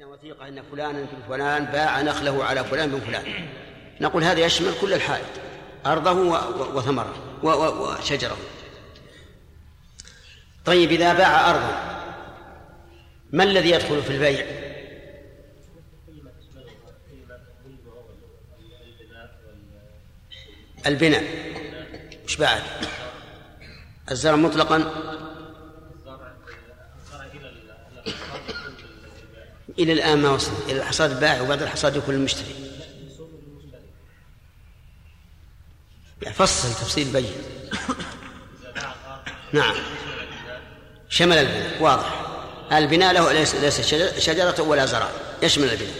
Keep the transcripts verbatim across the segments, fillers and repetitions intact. وجدنا وثيقة أن فلانا من فلان باع نخله على فلان من فلان، نقول هذا يشمل كل الحائط، أرضه وثمره وشجره. طيب إذا باع أرضه ما الذي يدخل في البيع؟ البناء. مش بعد الزرع مطلقا إلى الآن ما وصل إلى الحصاد البائع، وبعد الحصاد يكون المشتري. فصل تفصيل بين. نعم شمل البناء، واضح. البناء له ليس شجرة ولا زرع، يشمل البناء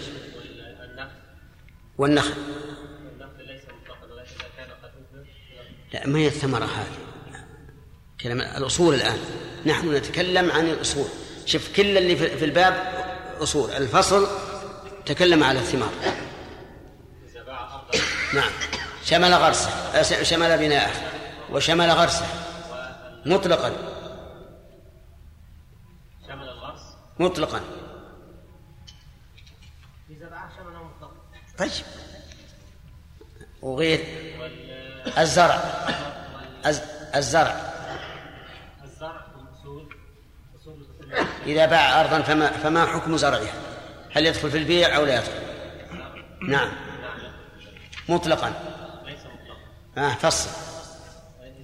والنخل. لا ما هي الثمرة هذه، كلام الأصول الآن، نحن نتكلم عن الأصول. شوف كل اللي في الباب أصول، الفصل تكلم على الثمار. نعم شمل غرسه، شمل بناءه وشمل غرسه مطلقا. شمل الغرس مطلقا. طيب وغير الزرع، الزرع الزرع إذا باع أرضاً فما, فما حكم زرعها؟ هل يدخل في البيع أو لا يدخل؟ نعم مطلقاً. ليس مطلقاً. آه فصل.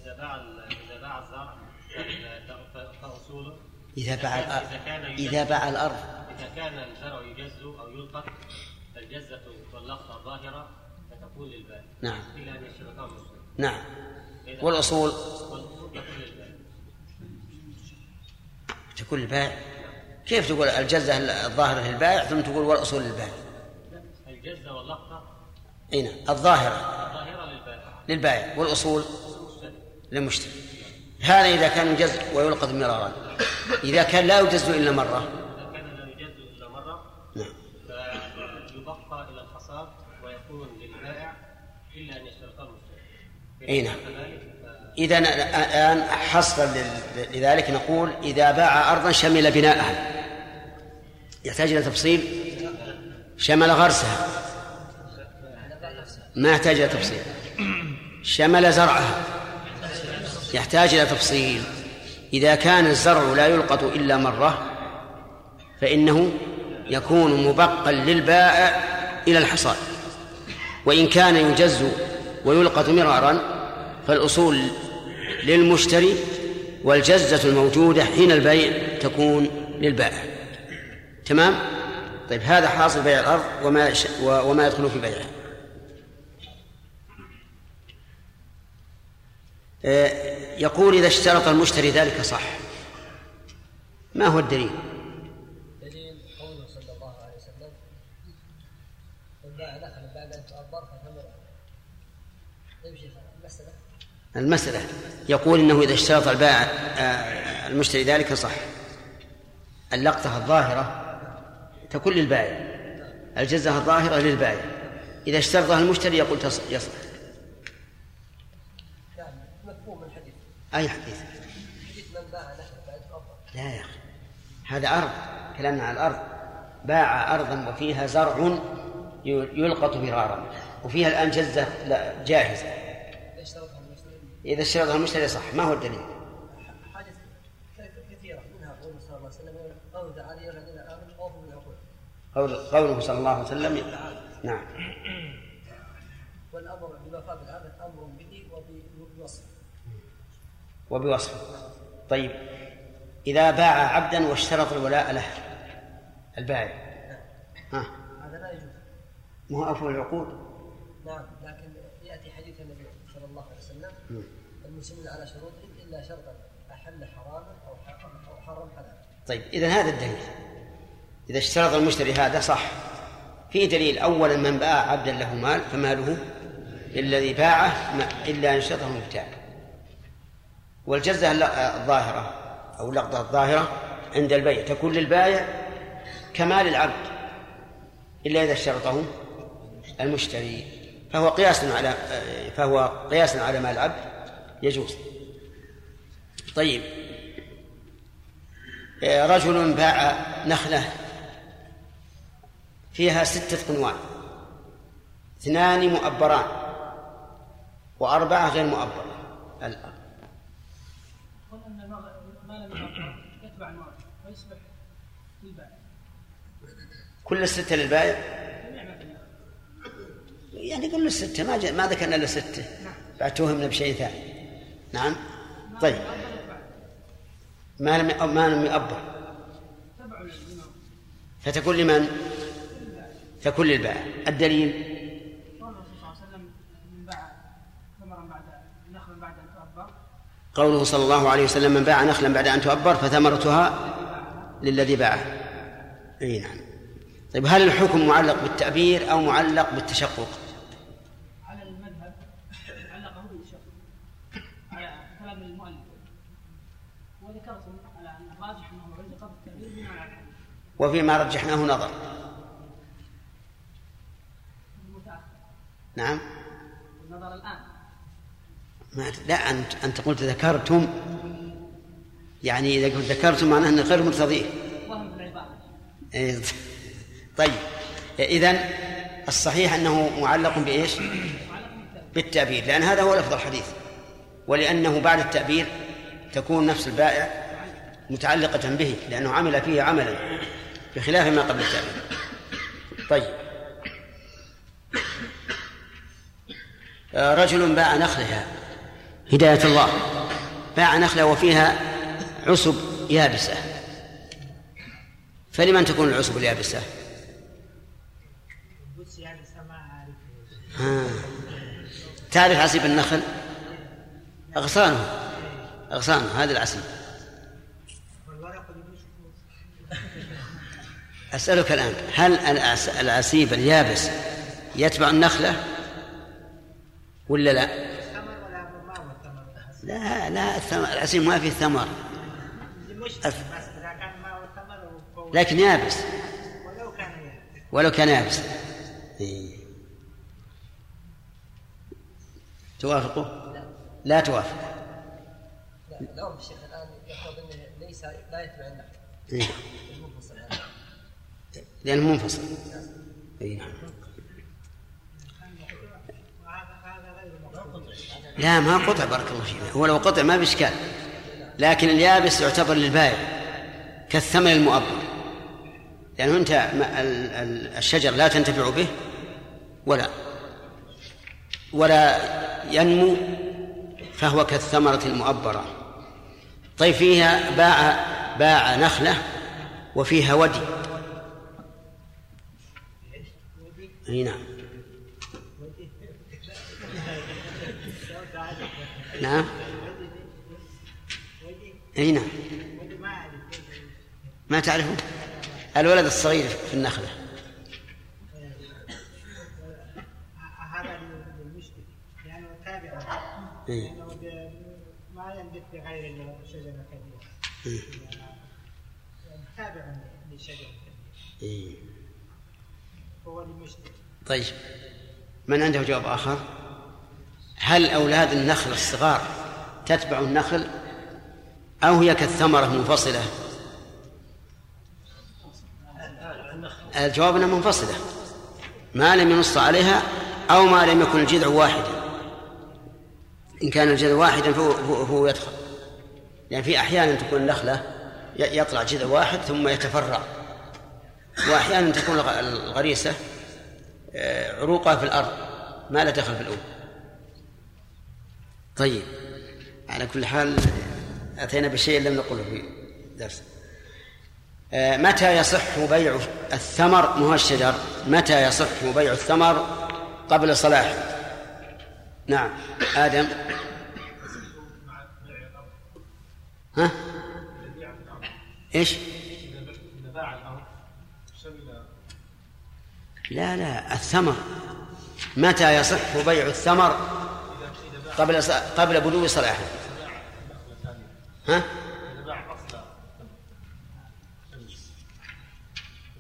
إذا باع إذا باع الزرع فأصوله. إذا باع الأرض. إذا باع الأرض. إذا كان الزرع يجز أو يلقط فالجزة واللقطة ظاهرة فتكون للبائع. نعم. إلا أن يشترطان. نعم. والأصول. تقول البائع، كيف تقول الجزة الظاهرة للبائع ثم تقول والأصول للبائع؟ الجزة واللقطة أين الظاهرة؟ الظاهرة للبائع للبائع والأصول للمشتري. هذا إذا كان يجز ويلقط مرارا. إذا كان لا يجز إلا مرة، إذا كان لا يجز إلا مرة نعم فيبقى إلى الحصاد ويكون للبائع إلا أن يشترط المشتري. أين إذا الآن حصر لذلك نقول إذا باع أرضاً شمل بناءها، يحتاج إلى تفصيل. شمل غرسها ما يحتاج إلى تفصيل. شمل زرعها يحتاج إلى تفصيل. إذا كان الزرع لا يلقط إلا مرة فإنه يكون مبقاً للبائع إلى الحصاد، وإن كان يجز ويلقط مراراً فالأصول للمشتري والجزة الموجودة حين البيع تكون للبائع. تمام؟ طيب هذا حاصل بيع الأرض وما وما يدخل في بيعها. يقول إذا اشترط المشتري ذلك صح، ما هو الدليل؟ دليل قوله صلى الله عليه وسلم: والبائع دخل الباب أن تؤبر فتمر. يمشي المسألة. المسألة يقول إنه إذا اشترط البائع المشتري ذلك صح. اللقطة الظاهرة تكون للبائع، الجزة الظاهرة للبائع. إذا اشترطها المشتري يقول يصح. مفهوم الحديث. أي حديث؟ حديث من باع لا يا أخي، هذا أرض، كلامنا عن الأرض. باع أرضا وفيها زرع يلقط مرارا وفيها الآن جزة جاهزة، إذا اشترطها المشتري صح. ما هو الدليل؟ حاجة كثيرة منها قوله صلى الله عليه وسلم: قوله تعالى: يا الذين آمنوا أوفوا بالعقود. قوله صلى الله عليه وسلم. نعم. والأمر بوفاء بالعهد أمر به وبوصفه. وبوصفه. طيب إذا باع عبدا واشترط الولاء له البائع. ها. هذا لا يجوز. ما هو أوفوا بالعقود؟ نعم، لكن يأتي حديث النبي صلى الله عليه وسلم: المسلمون على شروطهم إلا شرطا أحل حراما أو حرم حلالا. طيب إذن هذا الدليل، إذا اشترط المشتري هذا صح. في دليل: أولا من باع عبدا له مال فماله الذي باعه إلا أن شرطه مبتاع. والجزة الظاهرة أو اللقطة الظاهرة عند البيع تكون للبائع كمال العبد إلا إذا اشترطه المشتري، فهو قياس على فهو قياس على ما العبد يجوز. طيب رجل باع نخله فيها ستة قنوان، اثنان مؤبران وأربعة غير مؤبرة. كل الستة للبائع، يعني كل الستة، ما ما ذكرنا إلا ستة، فاتوهمنا بشيء ثاني. نعم طيب، ما لم ما لم يؤبر فتكون لمن؟ فكل البائع. الدليل قوله صلى الله عليه وسلم: من باع نخلا بعد أن تؤبر فثمرتها للذي باعه. أي نعم. طيب، هل الحكم معلق بالتأبير أو معلق بالتشقق؟ على المذهب معلقه بالتشقق على كلام المؤلف، وذكرت على أن الراجح أنه علق بالتأبير، وفيما رجحناه نظر. نعم النظر الآن لا، أنت قلت ذكرتم، يعني إذا قلت ذكرتم معناه أنه غير مرتضيه. طيب، إذن الصحيح أنه معلق بإيش؟ بالتأبير، لأن هذا هو لفظ الحديث، ولأنه بعد التأبير تكون نفس البائع متعلقة به، لأنه عمل فيه عملا بخلاف ما قبل التأبير. طيب، رجل باع نخلها، هداية الله، باع نخلة وفيها عسب يابسة، فلمن تكون العسب اليابسة؟ آه. تعرف عصيب النخل؟ أغصانه أغصانه هذا العصيب. أسألك الآن، هل العصيب اليابس يتبع النخلة ولا لا؟ لا لا، العسيب ما فيه ثمر، لكن يابس ولو كان يابس. إيه. توافقه؟ لا توافق. لا الشيخ الآن يقول إنه ليس لا يتبع النخل، لأنه منفصل. إيه. لا ما قطع، بارك الله فينا، هو لو قطع ما بإشكال، لكن اليابس يعتبر للبائع كالثمن المؤبر، لأنه يعني أنت الشجر لا تنتفع به ولا ولا ينمو، فهو كالثمرة المؤبرة. طيب، فيها باع باع نخلة وفيها ودي. أي نعم. نعم اي نعم. ما تعرفه؟ الولد الصغير في النخلة، هذا المشكل، لأنه تابع ما ينبت بغير الشجرة الكبيرة، تابع للشجرة الكبيرة، هو المشكل. طيب، من عنده جواب آخر؟ هل أولاد النخل الصغار تتبع النخل أو هي كالثمرة منفصلة؟ الجواب أنها منفصلة، ما لم ينص عليها أو ما لم يكن الجذع واحدا. إن كان الجذع واحدا فهو يدخل، يعني في أحيانا تكون النخلة يطلع جذع واحد ثم يتفرع، وأحيانا تكون الغريسة عروقها في الأرض ما لا دخل في الأول. طيب، على كل حال أتينا بشيء لم نقله في درس. متى يصح بيع الثمر؟ مو الشجر، متى يصح بيع الثمر قبل صلاحه؟ نعم آدم. ها إيش؟ لا لا، الثمر متى يصح بيع الثمر قبل قبل بلوغ صلاحه؟ ها؟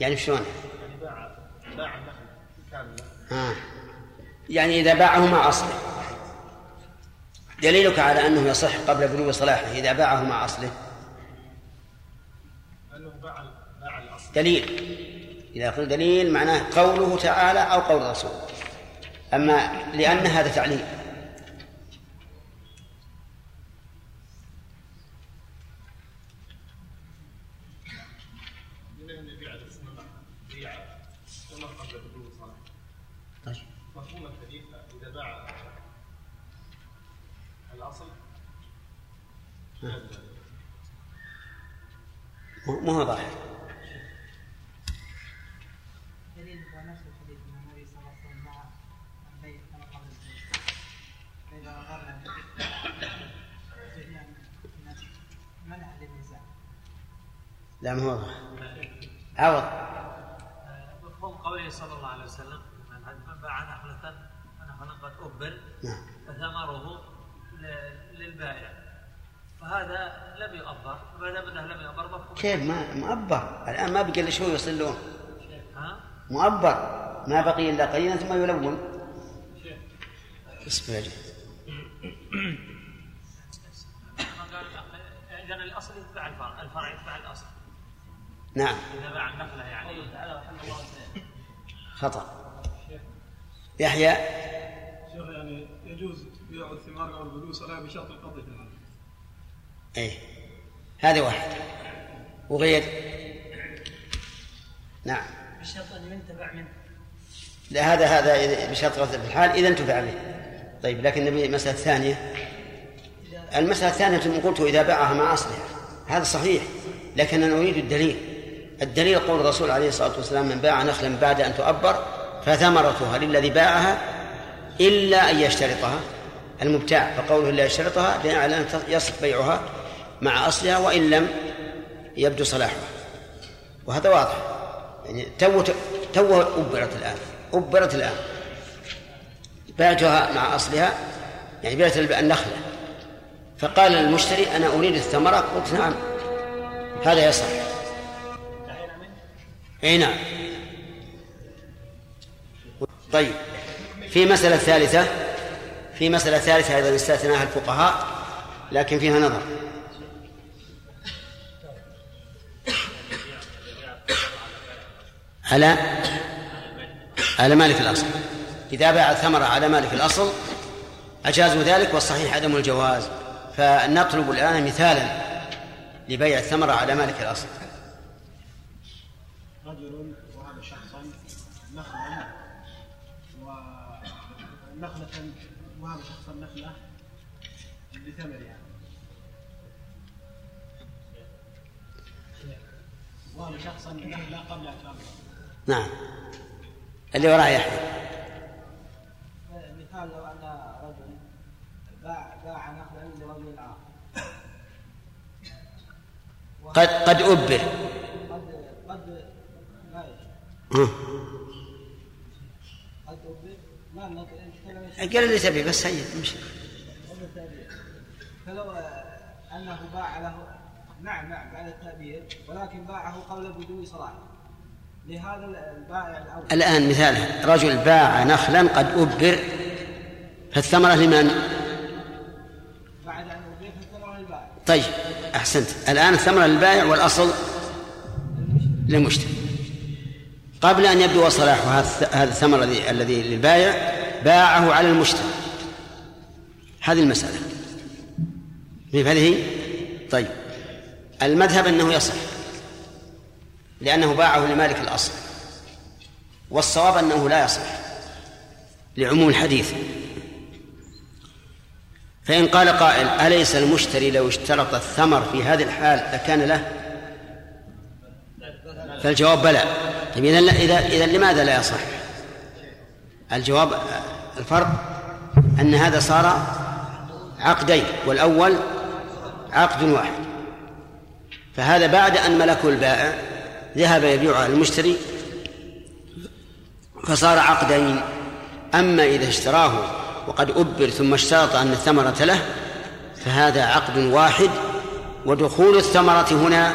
يعني شلون؟ ها؟ يعني إذا باعه مع أصله. دليلك على أنه يصح قبل بلوغ صلاحه إذا باعه مع أصله؟ دليل إذا قلت دليل معناه قوله تعالى أو قول الرسول، أما لأن هذا تعليل. مو ظاهر دليل هو نفس الحديث من النبي صلى الله عليه وسلم مع البيع كما قال فإذا غرنا منع للنزاع. لا مو ظاهر عوض مفهوم قوله صلى الله عليه وسلم من باع نخلة ونخلة قد أبل فثمره للبائع، فهذا لم يؤبر، ما دام انه لم يؤبر كيف ما مؤبر الان ما بقي الا شوي يوصل له مؤبر، ما بقي الا قليلا ثم يلون. اسمع لي اذا الاصل يتبع الفرع، الفرع يتبع الاصل. نعم اذا باع النخله يعني خطا. يحيى شيخ يعني يجوز بيع الثمار او البلوس على بشرط القضاء في العالم. ايه هذا واحد وغير. نعم بشرط ان ينتفع منه. لا هذا هذا بشرط غزل في الحال اذا انتفع به. طيب لكن نبي المساله الثانيه. المساله الثانيه قلت اذا باعها مع اصلها هذا صحيح، لكن انا اريد الدليل. الدليل قول الرسول عليه الصلاه والسلام من باع نخلا بعد ان تؤبر فثمرتها للذي باعها الا ان يشترطها المبتاع، فقوله لا يشترطها لأن يصف بيعها مع أصلها وإن لم يبدو صلاحها، وهذا واضح يعني توه توه أبرت الآن أبرت الآن بيعتها مع أصلها يعني بيعت النخلة، فقال المشتري أنا أريد الثمرة، قلت نعم هذا يصح. أي نعم. طيب في مسألة ثالثة في مسألة ثالثة أيضا استثناها الفقهاء لكن فيها نظر، على على مالك الأصل. إذا باع الثمرة على مالك الأصل أجازوا ذلك، والصحيح عدم الجواز، فنطلب الآن مثالا لبيع الثمرة على مالك الأصل. رجل وهذا شخصا نخلا ونخلة وهذا شخص النخلة لثمرها وهذا شخص النخلة قبل أن. نعم اللي وراه يحيى. مثال لو أن رجل باع باع نخلا لرجل آخر قد قد أبر قد قد مايش قد أبر قال اللي تبي بس هي مشي. فلو أنه باع له نعم نعم على التأبير ولكن باعه قبل بدو صلاح لهذا البائع الأول. الآن مثاله رجل باع نخلا قد أبر فالثمرة لمن؟ بعد أن أبر فالثمرة للبائع. طيب أحسنت. الآن الثمرة للبائع والأصل للمشتري. قبل أن يبدو صلاحه هذا الثمر الذي للبائع باعه على المشتري، هذه المسألة هذه. طيب المذهب أنه يصح لأنه باعه لمالك الأصل، والصواب أنه لا يصح لعموم الحديث. فإن قال قائل أليس المشتري لو اشترط الثمر في هذه الحال لكان له؟ فالجواب بلى. طيب إذن إذا إذا لماذا لا يصح؟ الجواب الفرق أن هذا صار عقدين والأول عقد واحد، فهذا بعد أن ملكه البائع ذهب يبيعه على المشتري فصار عقدين. أما إذا اشتراه وقد أبر ثم اشترط أن الثمرة له فهذا عقد واحد، ودخول الثمرة هنا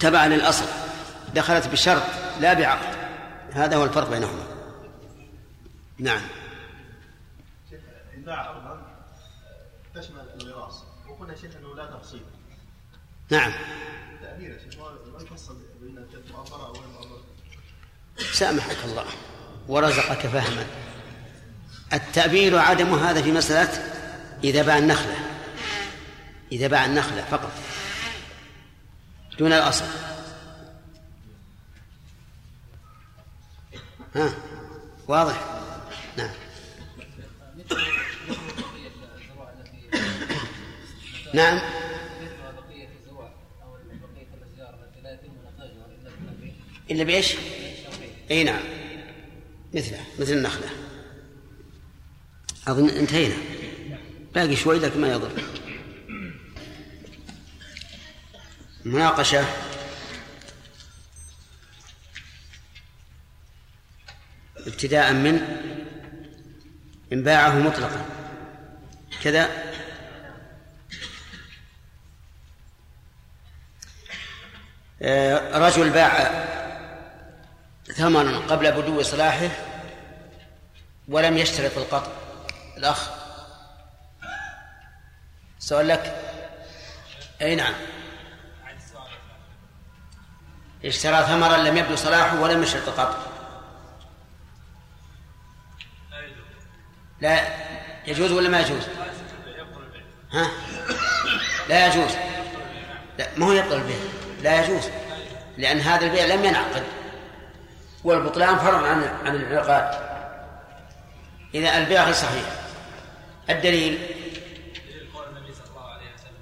تبع للأصل، دخلت بشرط لا بعقد، هذا هو الفرق بينهما. نعم. الباع أرضا تشمل الوراث وقلنا شيخ أنه لا تفصيل. نعم. تأثير شيخ ما نفصل بين المؤامرة أو المؤامرة. سامحك الله ورزقك فهما. التأبير عدم هذا في مسألة إذا باع النخلة، إذا باع النخلة فقط دون الأصل. ها واضح؟ نعم. نعم. إلا بإيش؟ أي نعم، مثله مثل النخلة. أظن انتهينا، باقي شوي لك ما يضر. مناقشة ابتداء من إن باعه مطلقا كذا. رجل باع ثمنا قبل بدو صلاحه ولم يشترط القطع. الأخ سؤال لك. أي نعم، اشترى ثمرا لم يبدو صلاحه ولم يشترط القطع، لا يجوز ولا ما يجوز؟ ها لا يجوز. لا ما هو يبطل البيع، لا يجوز، لأن هذا البيع لم ينعقد والبطلان فرع عن عن العقاد. إذا البيع غير صحيح. الدليل قول النبي صلى الله عليه وسلم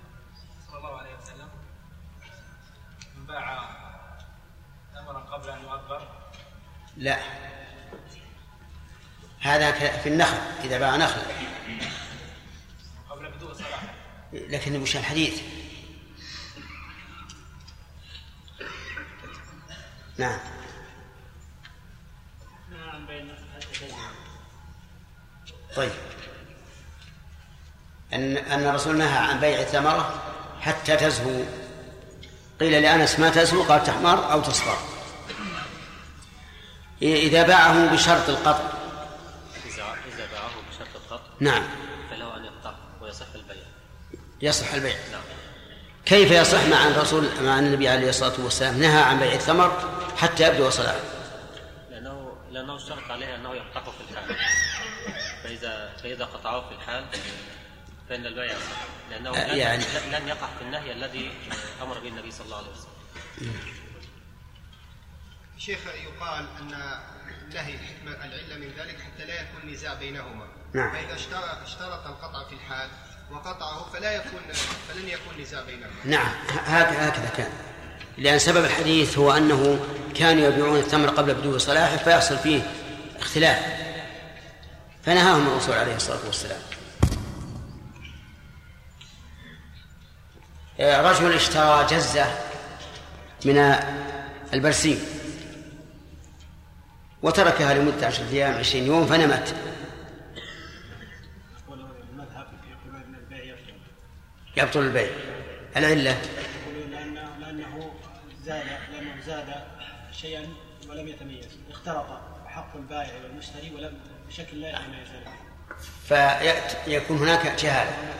صلى الله عليه وسلم من باع ثمرا قبل أن يؤبر. لا هذا في النخل، إذا باع نخل قبل بدو صلاح، لكن مش الحديث. نعم. طيب، أن أن الرسول نهى عن بيع الثمرة حتى تزهو. قيل لأنس ما تزهو؟ قال تحمر أو تصفر. إذا باعه بشرط القطع. إذا باعه بشرط القطع. نعم. فله أن يقطع ويصح البيع. يصح البيع. نعم. كيف يصح مع الرسول مع النبي عليه الصلاة والسلام نهى عن بيع الثمر حتى يبدو صلاحه؟ لأنه لأنه شرط عليه أنه يقطعه في الحال. فإذا فإذا قطعوه في الحال فإن البيع صحيح، لأنه لن, يعني لن يقع في النهي الذي أمر به النبي صلى الله عليه وسلم. شيخ يقال أن النهي الحكمة العلة من ذلك حتى لا يكون نزاع بينهما. نعم. فإذا اشترط القطع في الحال وقطعه فلا يكون فلن يكون نزاع بينهما. نعم هكذا كان، لأن سبب الحديث هو أنه كانوا يبيعون التمر قبل بدو صلاحه فيحصل فيه اختلاف، فنهاهم الرسول عليه الصلاة والسلام. رجل اشترى جزة من البرسيم وتركها لمدة عشر أيام عشرين يوم فنمت. يبطل البيع. العلة لأنه زاد لأنه زاد شيئا ولم يتميز، اختلط حق البائع والمشتري ولم بشكل لا يتميز، فيكون هناك جهالة.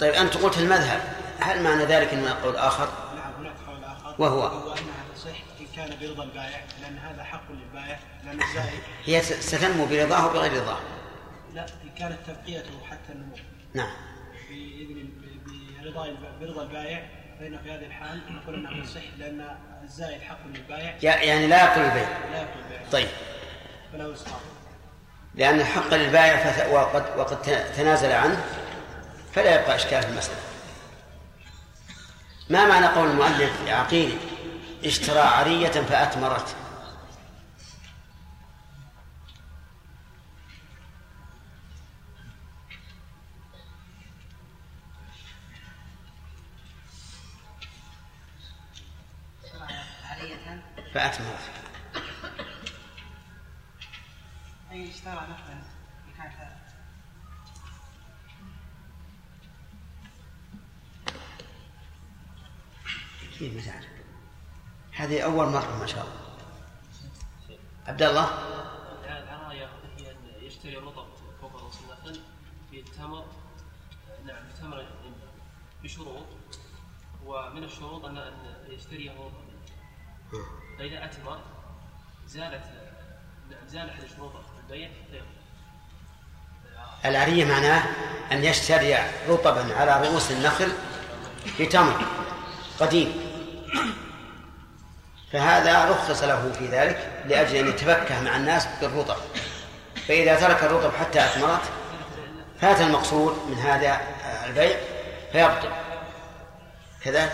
طيب أنت قلت المذهب، هل معنى ذلك أن قول آخر؟ نعم هناك قول آخر وهو وهو أنها تصح إن كان برضا البائع، لأن هذا حق للبائع، لأن الزائد هي ستنمو برضاه وبغير رضاه. لا إن كانت تبقيته حتى النمو. نعم. بإذن برضا برضا البائع فإن في هذه الحال نقول أنها تصح، لأن الزائد حق للبائع، يعني لا يقبل البيع. لا يقبل البيع. طيب. فلا يسقط. لأن الحق للبائع وقد وقد تنازل عنه فلا يبقى إشكال في المسألة. ما معنى قول المؤلف عقيل اشترى عرية فأثمرت؟ فأثمرت أي اشترى نخلا بكان ثلاثة. كيف ما تعرف؟ هذه أول مرة ما شاء الله. عبد الله. العراية هي أن يشتري رطب فوق رأس النخل بالتمر، نعم بالتمر بشروط ومن الشروط أن يشتريه موضوع. فإذا أتمر زالت زال أحد الشروط في البيع العرية، معناه أن يشتري رطبا على رؤوس النخل لتمر قديم، فهذا رخص له في ذلك لأجل أن يتفكه مع الناس بالرطب، فإذا ترك الرطب حتى أثمرت فات المقصود من هذا البيع فيبطل. كذا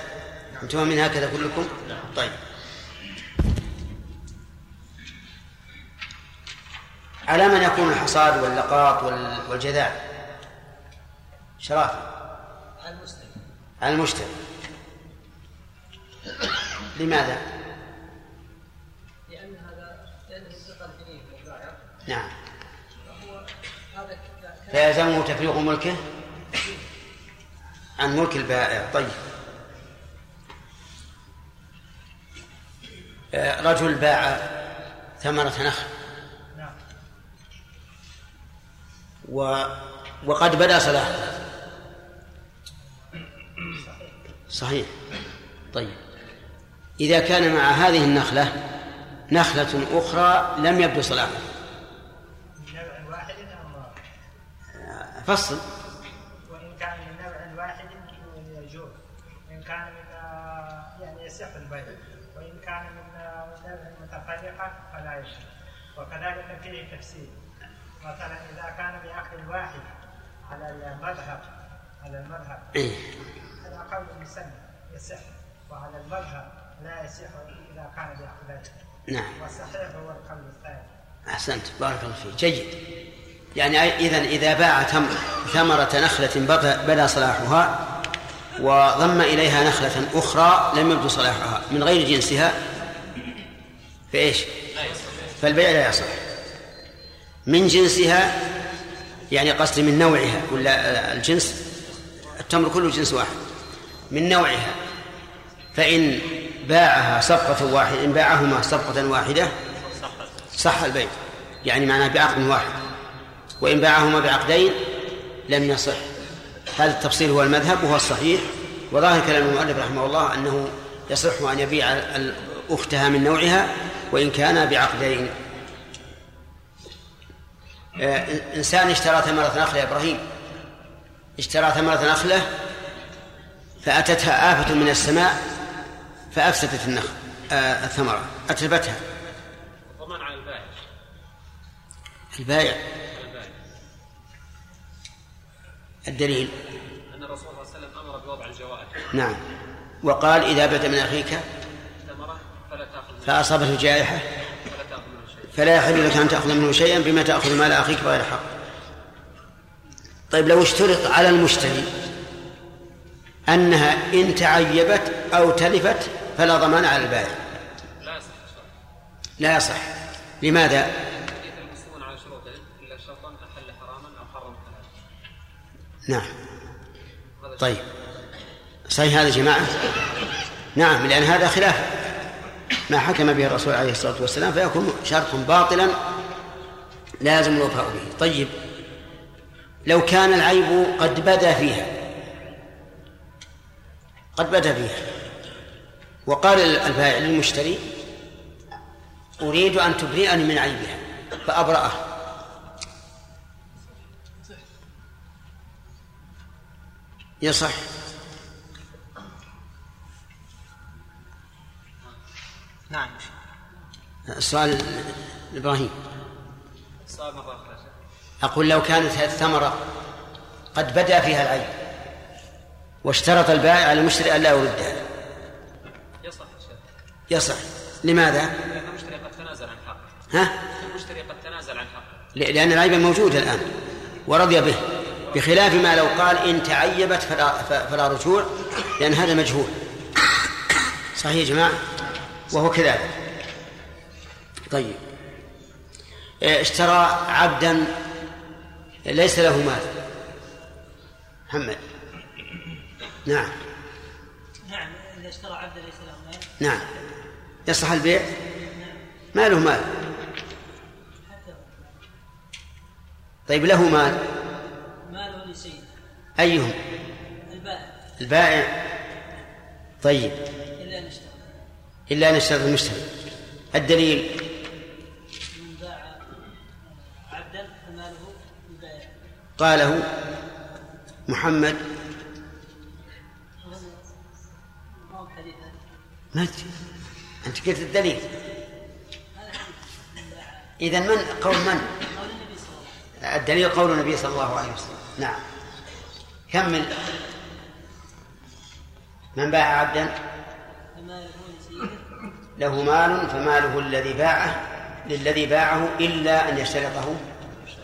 أنتم من هكذا كلكم؟ طيب، على من يكون الحصاد واللقاط والجذاذ؟ شرافة المشتري. المشتري لماذا؟ لأن هذا لأنه انتقل إليه البائع. نعم. فيلزمه تفريغ ملكه عن ملك البائع. طيب، رجل باع ثمرة نخل و... وقد بدأ صلاحها، صحيح. طيب، إذا كان مع هذه النخلة نخلة أخرى لم يبدو صلاحها فصل. وإن كان من نوع واحد يمكن يجوز، وإن كان من يعني يصح البيع، وإن كان من نوع متفرقة فلا يجوز. وكذلك فيه تفسير، مثلا إذا كان بعقد واحد على المذهب على المذهب إيه؟ على قول المسلم يصح، وعلى المذهب لا يصح إذا كان بعقدين. نعم، والصحيح هو القول الثاني. أحسنت، بارك الله فيك، جيد. يعني إذن إذا باع ثمرة نخلة بدا صلاحها وضم إليها نخلة أخرى لم يبدو صلاحها من غير جنسها فإيش؟ فالبيع لا يصح. من جنسها يعني قصد من نوعها، ولا الجنس التمر كله جنس واحد، من نوعها. فإن باعها صفقة واحدة، إن باعهما صفقة واحدة صح البيع، يعني معناه بعقد واحد. وإن باعهما بعقدين لم يصح. هذا التفصيل هو المذهب وهو الصحيح، وظاهر كلام المؤلف رحمه الله أنه يصح أن يبيع أختها من نوعها وإن كان بعقدين. آه، إنسان اشترى ثمرة نخلة، إبراهيم اشترى ثمرة نخلة فأتتها آفة من السماء فأفسدت النخل آه، الثمرة أتلفتها. الضمان على البائع. البائع الدليل أن الرسول صلى الله عليه وسلم أمر بوضع الجوائز. نعم، وقال إذا بت من أخيك فأصابته جائحة فلا يحل لك أن تأخذ منه شيئا بما تأخذ مال أخيك بغير حق. طيب، لو اشترط على المشتري أنها إن تعيبت أو تلفت فلا ضمان على البائع. لا يصح. لا يصح. لماذا؟ نعم. طيب، صحيح هذا جماعة؟ نعم، لأن هذا خلاف ما حكم به الرسول عليه الصلاة والسلام، فيكون شرط باطلا لازم الوفاء به. طيب، لو كان العيب قد بدا فيها قد بدا فيها وقال البائع للمشتري أريد أن تبرئني من عيبها فأبرأه، يصح؟ نعم. السؤال إبراهيم. السؤال مرة أخرى. أقول لو كانت هذه الثمرة قد بدأ فيها العيب واشترط البائع على المشتري ألا يردها. يصح. يصح. لماذا؟ لأن المشتري قد تنازل عن حقه. ها؟ المشتري قد تنازل عن حقه. لأن العيب موجود الآن ورضي به، بخلاف ما لو قال إن تعيبت فلا, فلا رجوع، لأن هذا مجهول. صحيح يا جماعة؟ وهو كذلك. طيب، اشترى عبدا ليس له مال. محمد. نعم. نعم، إذا اشترى عبدا ليس له مال. نعم، يصح البيع؟ ما له مال. طيب، له مال. أيهم؟ البائع. البائع طيب إلا أن اشترط المشتري. الدليل من باع عبدا فماله ببائعه، قاله محمد ما أدري أنت قلت الدليل. إذن من قول من؟ الدليل قول النبي صلى الله عليه وسلم. نعم كمل. من باع عبدا له مال فماله الذي باعه للذي باعه إلا أن يشترطه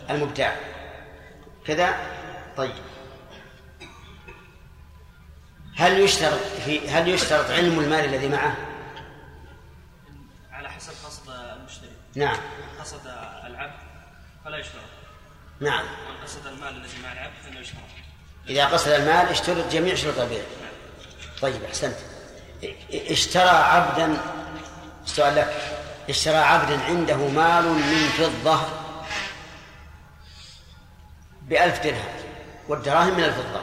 المبتاع كذا. طيب هل يشترط في هل يشترط علم المال الذي معه؟ على حسب قصد المشتري. نعم قصد العبد فلا يشترط. نعم قصد المال الذي مع العبد فلا يشترط. إذا قصد المال اشترط جميع شروط البيع. طيب أحسنت. اشترى عبدا، السؤال لك، اشترى عبدا عنده مال من فضة بألف درهم والدراهم من الفضة،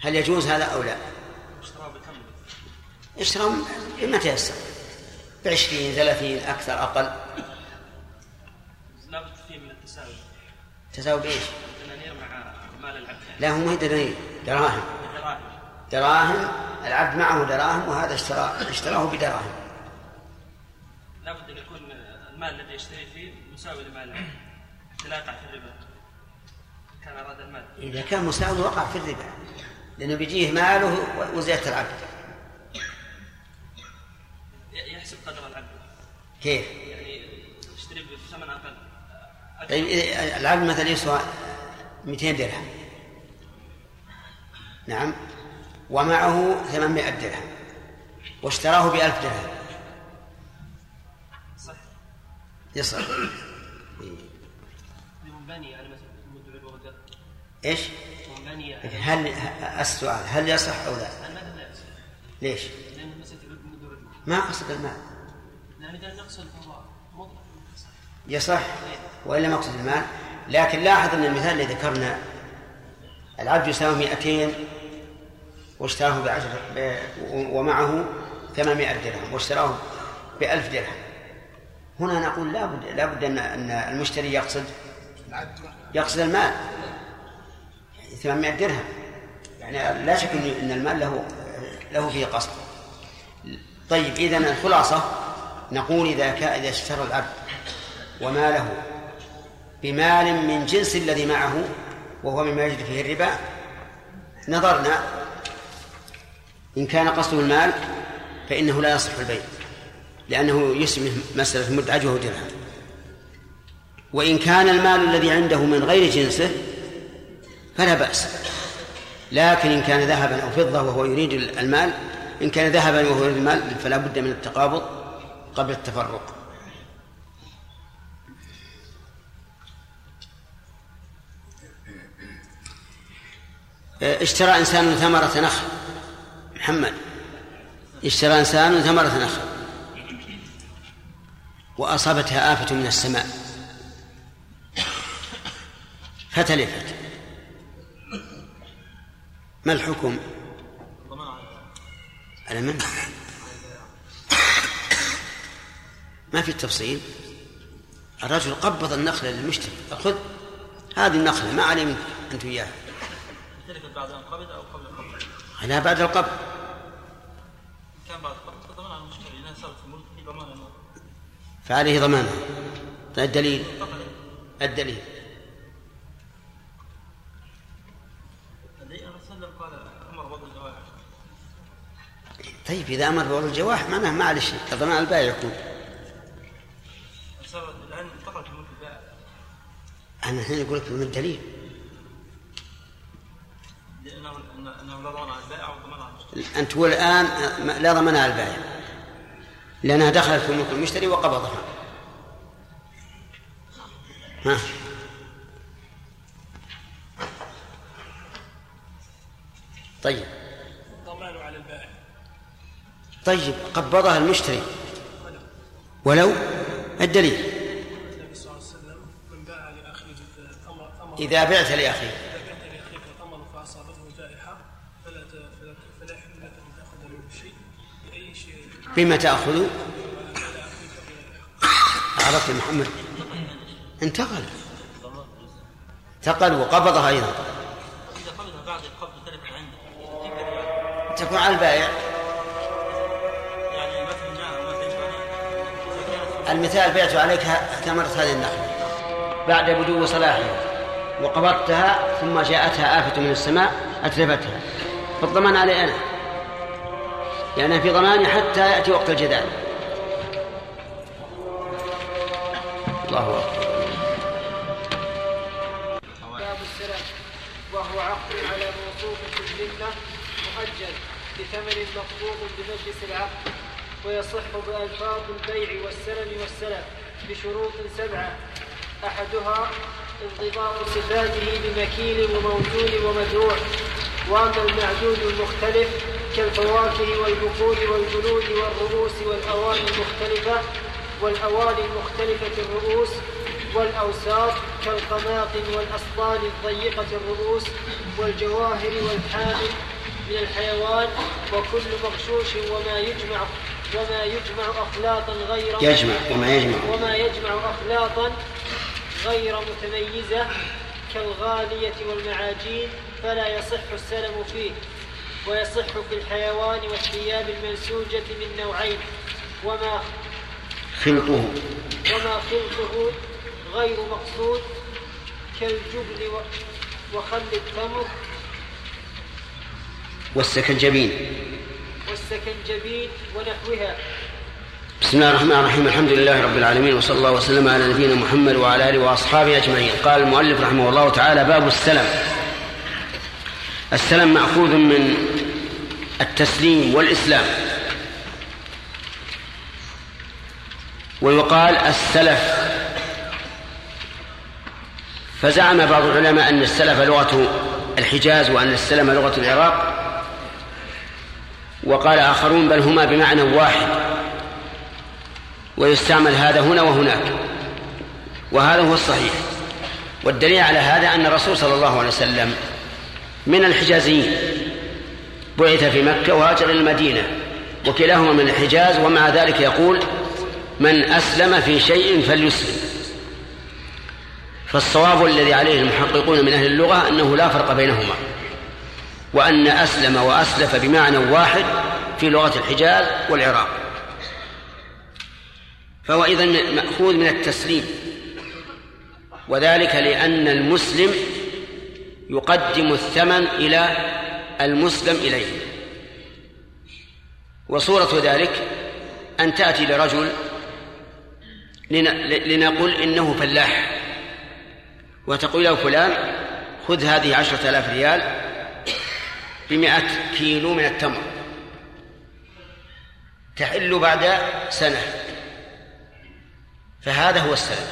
هل يجوز هذا أو لا؟ اشتراه بكم؟ اشتراه بما تيسر، بعشرين ثلاثين أكثر أقل. لا بد فيه من التساوي. تساوي بإيش؟ دنانير مع مال العبد. لا هو ما هي دنانير، دراهم. دراهم. دراهم العبد معه دراهم وهذا اشتراه اشتراه بدراهم. لا بد أن يكون المال الذي يشتري فيه مساوي لمال العبد لا يقع في الربا. كان أراد المال. إذا كان مساوي وقع في الربا. لأنه بيجيه ماله وزيادة العبد. يحسب قدر العبد. كيف؟ يعني يشتري بثمن أقل. يعني العبد مثلا يسوى مئتين درهم. نعم. ومعه ثمانمائة درهم. واشتراه بألف درهم. صح. يصح. مبني على مدعو الوغدر. إيش؟ هل السؤال هل يصح أو لا؟ ليش؟ ما قصد المال. يصح وإلا مقصد المال، لكن لاحظ أن المثال الذي ذكرنا العبد يساوي مئتين واشتراه بعشر ومعه ثمانمائة درهم واشتراه بألف درهم، هنا نقول لا بد لا بد أن المشتري يقصد يقصد المال ثمانمائة درهم، يعني لا شك أن المال له له فيه قصد. طيب إذن الخلاصة نقول إذا إذا اشترى العبد وماله بمال من جنس الذي معه وهو مما يجد فيه الربا، نظرنا إن كان قصده المال فإنه لا يصح البيع لأنه يسمى مسألة مدعجه درهم، وإن كان المال الذي عنده من غير جنسه فلا بأس، لكن إن كان ذهبا أو فضة وهو يريد المال إن كان ذهبا وهو يريد المال فلا بد من التقابض قبل التفرق. اشترى إنسان ثمرة نخل. محمد اشترى إنسان ثمرة نخل وأصابتها آفة من السماء فتلفت، ما الحكم؟ على من؟ ما في التفصيل. الرجل قبض النخلة للمشتري، خذ هذه النخلة ما عليك أنت وياها. تلفت بعد القبض أو قبل القبض؟ لا بعد القبض. كان بعد القبض فضمان على المشتري لأنها صارت في ملكه ضمانه. فعليه ضمانه. الدليل الدليل طيب إذا أمر بوضع الجواح معناه ما على شيء الضمان البائع يكون. الآن انتقلت الملك البائع. أنا هنا أقول لك من الدليل. لأنه أنه لا ضمان على البائع وضمان على المشتري. أنت تقول الآن لا ضمان على البائع لأنها دخلت في ملك المشتري وقبضها. ها. طيب. ضمان على البائع. طيب قبضها المشتري ولو الدليل إذا بعت لأخيه إذا بعت لأخيه الأمر فأصابته جائحة فلا بما تأخذوا؟ عرفت محمد؟ انتقل انتقل وقبضها أيضا. إذا قبضها بعد القبض تربع عنده تكون على البائع. المثال بيعت عليك ثمرة هذه النخلة بعد بدو صلاحها وقبضتها ثم جاءتها آفة من السماء أتلفتها، فالضمان علي أنا، يعني في ضماني حتى يأتي وقت الجدال. الله أكبر. باب السلف، وهو عقد على موصوف بالمنة مؤجل بثمن مفروض بمجلس العقد، ويصح بألفاظ البيع والسلم والسلف بشروط سبعة: أحدها انضباط صفاته بمكيل وموجود ومجروح، وأما المعدود المختلف كالفواكه والبقول والجلود والرؤوس والأواني المختلفة والأواني مختلفة الرؤوس، والأوساط كالقماطم والأصطان الضيقة الرؤوس والجواهر والحامل من الحيوان، وكل مغشوش وما يجمع وما يجمع أخلاطا غير يجمع وما يجمع وما يجمع أخلاطا غير متميزة كالغالية والمعاجين فلا يصح السلم فيه. ويصح في الحيوان والثياب المنسوجة من نوعين وما خلطه وما خلطه غير مقصود كالجبن وخل التمر والسكنجبين والسكنجبين ونحوها. بسم الله الرحمن الرحيم. الحمد لله رب العالمين، وصلى الله وسلم على نبينا محمد وعلى آله وأصحابه أجمعين. قال المؤلف رحمه الله تعالى: باب السلم. السلم مأخوذ من التسليم والإسلام، ويقال السلف. فزعم بعض العلماء أن السلف لغة الحجاز وأن السلم لغة العراق، وقال آخرون بل هما بمعنى واحد، ويستعمل هذا هنا وهناك، وهذا هو الصحيح. والدليل على هذا أن الرسول صلى الله عليه وسلم من الحجازيين، بعث في مكة وهاجر إلى المدينة، وكلاهما من الحجاز، ومع ذلك يقول: من أسلم في شيء فليسلم. فالصواب الذي عليه المحققون من أهل اللغة أنه لا فرق بينهما، وأن أسلم وأسلف بمعنى واحد في لغة الحجاز والعراق، فهو إذن مأخوذ من التسليم، وذلك لأن المسلم يقدم الثمن إلى المسلم إليه. وصورة ذلك أن تأتي لرجل لنقول إنه فلاح، وتقول له: فلان خذ هذه عشرة آلاف ريال بمئة كيلو من التمر تحل بعد سنة. فهذا هو السلم،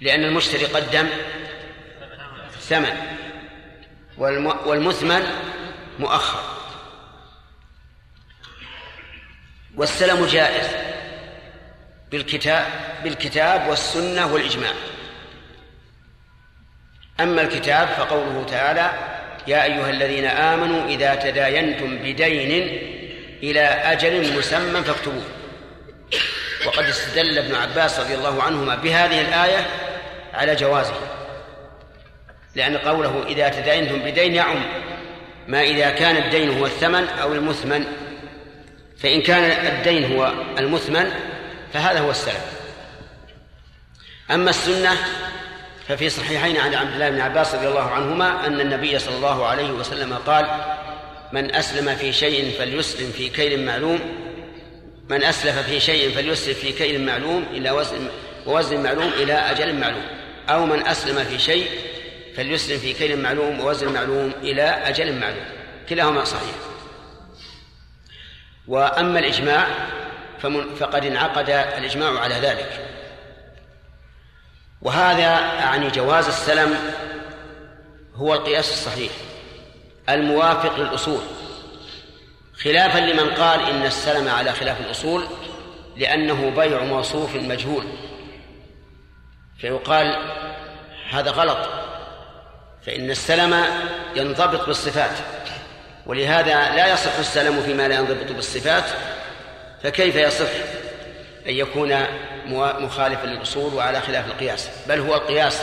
لأن المشتري قدم ثمن والمثمن مؤخر. والسلم جائز بالكتاب, بالكتاب والسنة والإجماع. أما الكتاب فقوله تعالى: يا أيها الذين آمنوا إذا تداينتم بدين إلى أجل مسمى فاكتبوه. وقد استدل ابن عباس رضي الله عنهما بهذه الآية على جوازه، لأن قوله إذا تداينتم بدين يعم ما إذا كان الدين هو الثمن أو المثمن، فإن كان الدين هو المثمن فهذا هو السلم. أما السنة ففي صحيحين عن عبد الله بن عباس رضي الله عنهما أن النبي صلى الله عليه وسلم قال: من أسلم في شيء فليسلم في كيل معلوم من أسلف في شيء فليسلم في كيل معلوم إلى وزن, ووزن معلوم إلى أجل معلوم، أو من أسلم في شيء فليسلم في كيل معلوم ووزن معلوم إلى أجل معلوم. كلاهما صحيح. وأما الإجماع فقد انعقد الإجماع على ذلك. وهذا يعني جواز السلم هو القياس الصحيح الموافق للأصول، خلافا لمن قال إن السلم على خلاف الأصول لأنه بيع موصوف مجهول، فيقال هذا غلط، فإن السلم ينضبط بالصفات ولهذا لا يصح السلام فيما لا ينضبط بالصفات، فكيف يصح أن يكون مخالفا للأصول وعلى خلاف القياس؟ بل هو القياس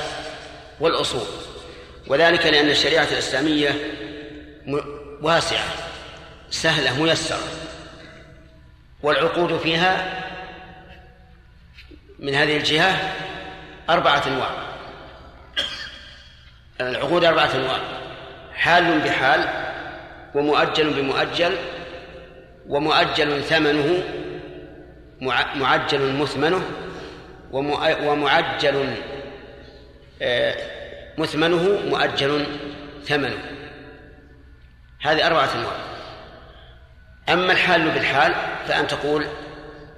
والأصول، وذلك لأن الشريعة الإسلامية واسعة سهلة ميسرة، والعقود فيها من هذه الجهة أربعة أنواع، العقود أربعة أنواع: حال بحال، ومؤجل بمؤجل، ومؤجل ثمنه، معجل مثمنه، ومعجل مثمنه مؤجل ثمنه. هذه أربعة أنواع. أما الحال بالحال فأن تقول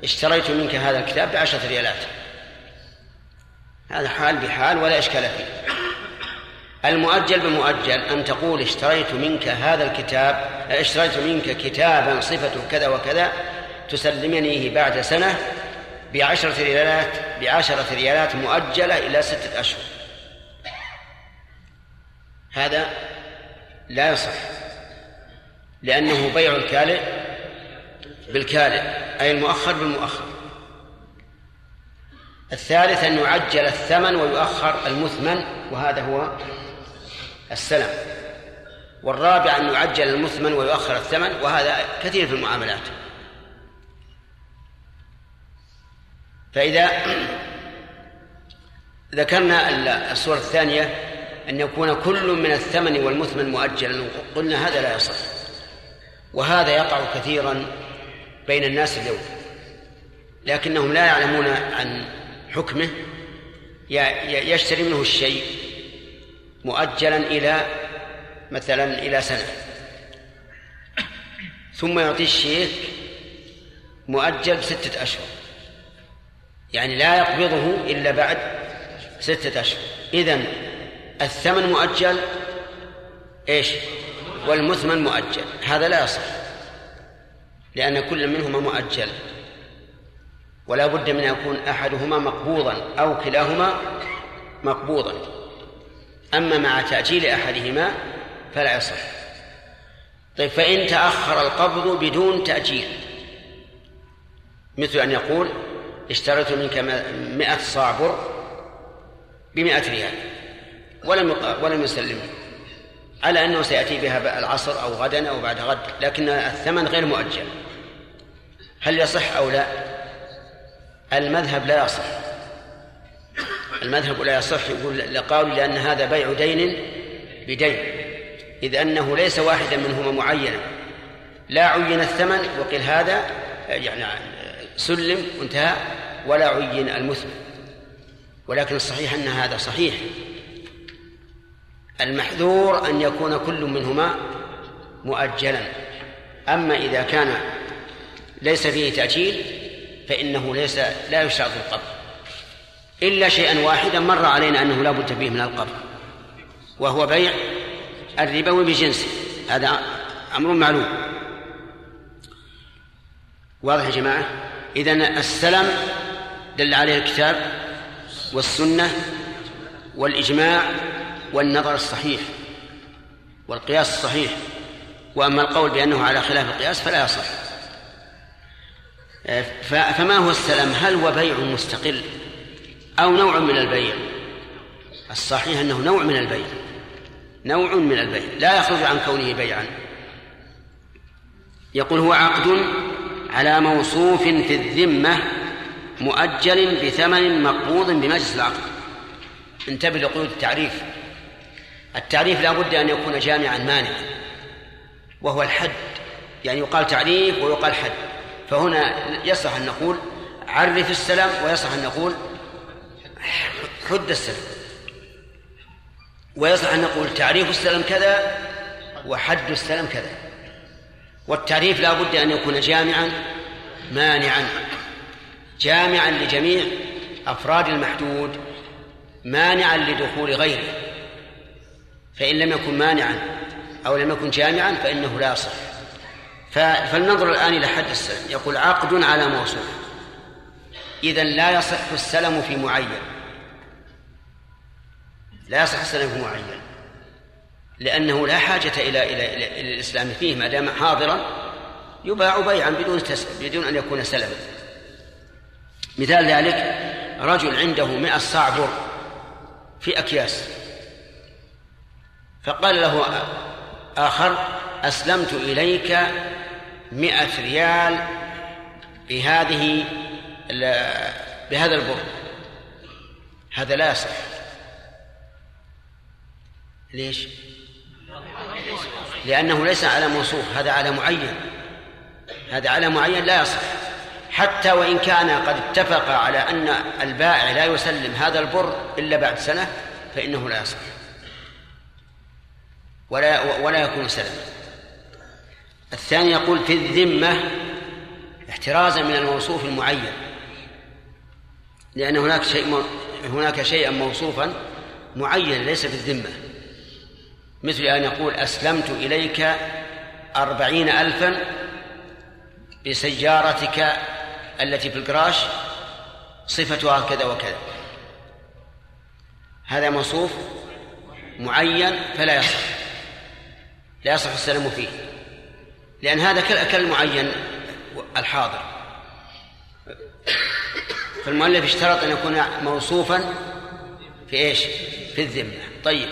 اشتريت منك هذا الكتاب بعشرة ريالات، هذا حال بحال ولا إشكال فيه. المؤجل بمؤجل أن تقول اشتريت منك هذا الكتاب، اشتريت منك كتابا صفته كذا وكذا، تسلمنيه بعد سنة بعشرة ريالات بعشرة ريالات مؤجلة إلى ستة أشهر. هذا لا يصح، لأنه بيع الكالئ بالكالئ، أي المؤخر بالمؤخر. الثالث أن يعجل الثمن ويؤخر المثمن، وهذا هو السلم. والرابع أن يعجل المثمن ويؤخر الثمن، وهذا كثير في المعاملات. فإذا ذكرنا الصورة الثانية أن يكون كل من الثمن والمثمن مؤجلا، قلنا هذا لا يصح، وهذا يقع كثيرا بين الناس اليوم، لكنهم لا يعلمون عن حكمه، يشتري منه الشيء مؤجلا إلى مثلا إلى سنة، ثم يعطي الشيء مؤجل بستة أشهر، يعني لا يقبضه إلا بعد ستة أشهر. إذن الثمن مؤجل إيش؟ والمثمن مؤجل، هذا لا يصح، لأن كل منهما مؤجل، ولا بد من أن يكون أحدهما مقبوضا أو كلاهما مقبوضا. أما مع تأجيل أحدهما فلا يصح. طيب، فإن تأخر القبض بدون تأجيل، مثل أن يقول اشتريت منك مئة صاع بر بمئة ريال ولم ولم يسلمه، على أنه سيأتي بها العصر أو غدا أو بعد غد، لكن الثمن غير مؤجل، هل يصح أو لا؟ المذهب لا يصح، المذهب لا يصح. يقول لقول لأن هذا بيع دين بدين، إذ أنه ليس واحدا منهما معينا، لا عين الثمن وقيل هذا يعني سلم وانتهى، ولا عين المثمن. ولكن الصحيح أن هذا صحيح. المحذور أن يكون كل منهما مؤجلا. أما إذا كان ليس فيه تأجيل فإنه ليس لا يشترط القبض، إلا شيئا واحدا مر علينا أنه لا بد فيه من القبض، وهو بيع الربوي بجنسه، هذا أمر معلوم. واضح يا جماعة؟ إذن السلم دل عليه الكتاب والسنة والإجماع والنظر الصحيح والقياس الصحيح، وأما القول بأنه على خلاف القياس فلا يصح. فما هو السلم؟ هل هو بيع مستقل أو نوع من البيع؟ الصحيح أنه نوع من البيع، نوع من البيع لا يخرج عن كونه بيعا. يقول هو عقد على موصوف في الذمة مؤجل بثمن مقبوض بمجلس العقد. انتبه لقيود التعريف. التعريف لا بد أن يكون جامعا مانعا، وهو الحد، يعني يقال تعريف ويقال حد. فهنا يصح أن نقول عرف السلم، ويصح أن نقول حد السلم، ويصح أن نقول تعريف السلم كذا وحد السلم كذا. والتعريف لا بد أن يكون جامعا مانعا، جامعا لجميع أفراد المحدود، مانعا لدخول غيره. فإن لم يكن مانعا أو لم يكن جامعا فإنه لا يصح. فلننظر الآن إلى حد السلم. يقول عقد على موصوف، إذن لا يصح السلم في معين، لا يصح السلم في معين، لأنه لا حاجة إلى, إلى, إلى, إلى الإسلام فيه ما دام حاضرا، يباع بيعا بدون, تس... بدون أن يكون سلما. مثال ذلك رجل عنده مئة صاع بر في أكياس، فقال له آخر: أسلمت إليك مئة ريال بهذه بهذا البر. هذا لا يصح. ليش؟ لأنه ليس على موصوف، هذا على معين، هذا على معين لا يصح. حتى وإن كان قد اتفق على أن البائع لا يسلم هذا البر إلا بعد سنة، فإنه لا يصح ولا, ولا يكون سلما. الثاني يقول: في الذمة، احترازا من الموصوف المعين، لأن هناك شيء هناك شيئا موصوفا معين ليس في الذمة، مثل أن يقول: أسلمت إليك أربعين ألفا بسيارتك التي في القراش صفتها كذا وكذا. هذا موصوف معين فلا يصح، لا يصح السلام فيه، لأن هذا كالأكل معين الحاضر. فالمؤلف اشترط أن يكون موصوفا في إيش؟ في الذمة. طيب،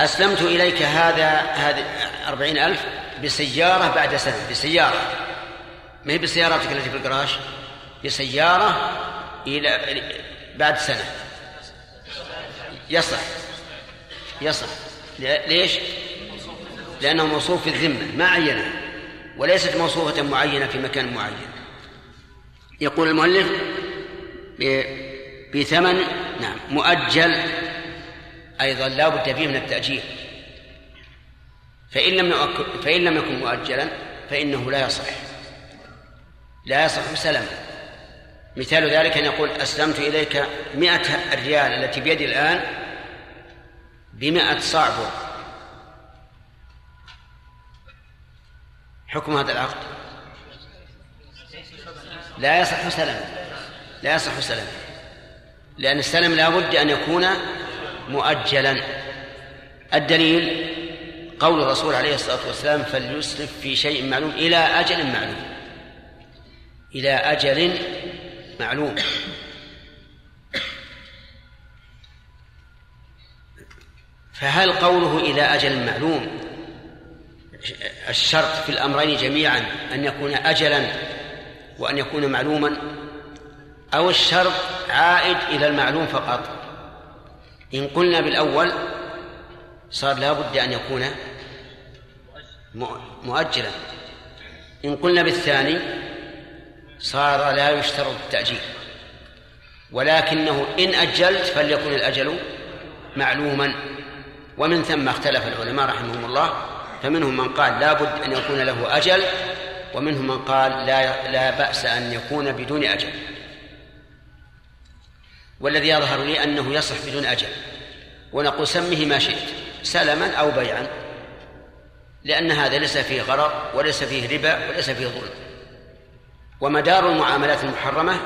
أسلمت إليك هذا هذا أربعين ألف بسيارة بعد سنة، بسيارة، ما هي بسيارتك التي في القراش، بسيارة إلى بعد سنة، يصح يصح ليش؟ لأنه موصوف في الذمة ما عينه، وليست موصوفة معينة في مكان معين. يقول المؤلف: بثمن نعم مؤجل، أيضا لا بد فيه من التأجيل، فإن لم, فإن لم يكن مؤجلا فإنه لا يصح، لا يصح سلما. مثال ذلك أن يقول: أسلمت إليك مئة ريال التي بيدي الآن بمئة صاع بر. حكم هذا العقد لا يصح سلما، لا يصح سلما، لأن السلم لا بد أن يكون مؤجلا. الدليل قول الرسول عليه الصلاة والسلام: فليسرف في شيء معلوم إلى أجل معلوم، إلى أجل معلوم. فهل قوله إلى أجل معلوم الشرط في الأمرين جميعا أن يكون أجلا وأن يكون معلوما، أو الشرط عائد إلى المعلوم فقط؟ إن قلنا بالأول صار لا بد أن يكون مؤجلا، إن قلنا بالثاني صار لا يشترط التأجيل، ولكنه إن أجلت فليكن الأجل معلوما. ومن ثم اختلف العلماء رحمهم الله، فمنهم من قال لا بد أن يكون له أجل، ومنهم من قال لا, لا بأس أن يكون بدون أجل. والذي يظهر لي أنه يصح بدون أجل، ونقول: سميه ما شئت، سلما أو بيعا، لأن هذا ليس فيه غرر وليس فيه ربا وليس فيه ظلم. ومدار المعاملات المحرمة،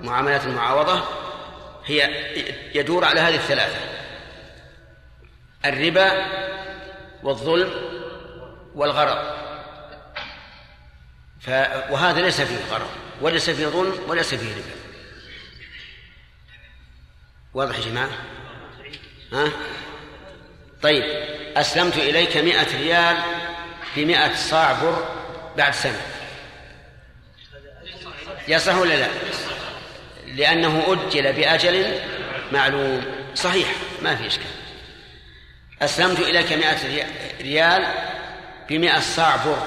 معاملات المعاوضة، هي يدور على هذه الثلاثة: الربا والظلم والغرر. ف... وهذا ليس فيه غرر وليس فيه ظلم وليس فيه ربا. واضح يا جماعة؟ ها؟ طيب، أسلمت إليك مئة ريال بمئة صاع بر بعد سنة، يصح ولا لا؟ لأنه أجل بأجل معلوم، صحيح، ما في إشكال. أسلمت إليك مئة ريال بمئة صاع بر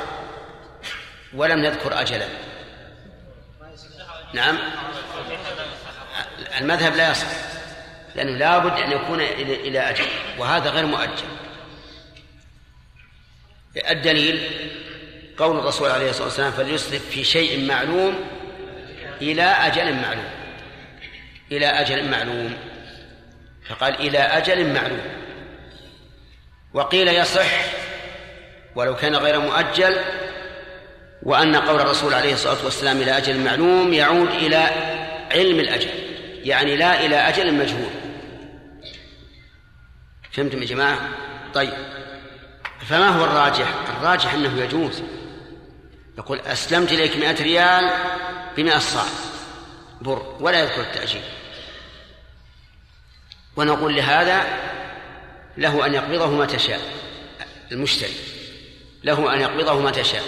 ولم نذكر أجلا، نعم، المذهب لا يصح، لأنه لا بد أن يكون إلى أجل، وهذا غير مؤجل. الدليل قول الرسول عليه الصلاة والسلام: فليسرف في شيء معلوم إلى أجل معلوم، إلى أجل معلوم، فقال إلى أجل معلوم. وقيل يصح ولو كان غير مؤجل، وأن قول الرسول عليه الصلاة والسلام إلى أجل معلوم يعود إلى علم الأجل، يعني لا إلى أجل مجهول. فهمتم يا جماعة؟ طيب فما هو الراجح؟ الراجح أنه يجوز. يقول أسلمت إليك مئة ريال بمئة صاع بر ولا يذكر التأجيل، ونقول لهذا له أن يقبضه ما تشاء، المشتري له أن يقبضه ما تشاء،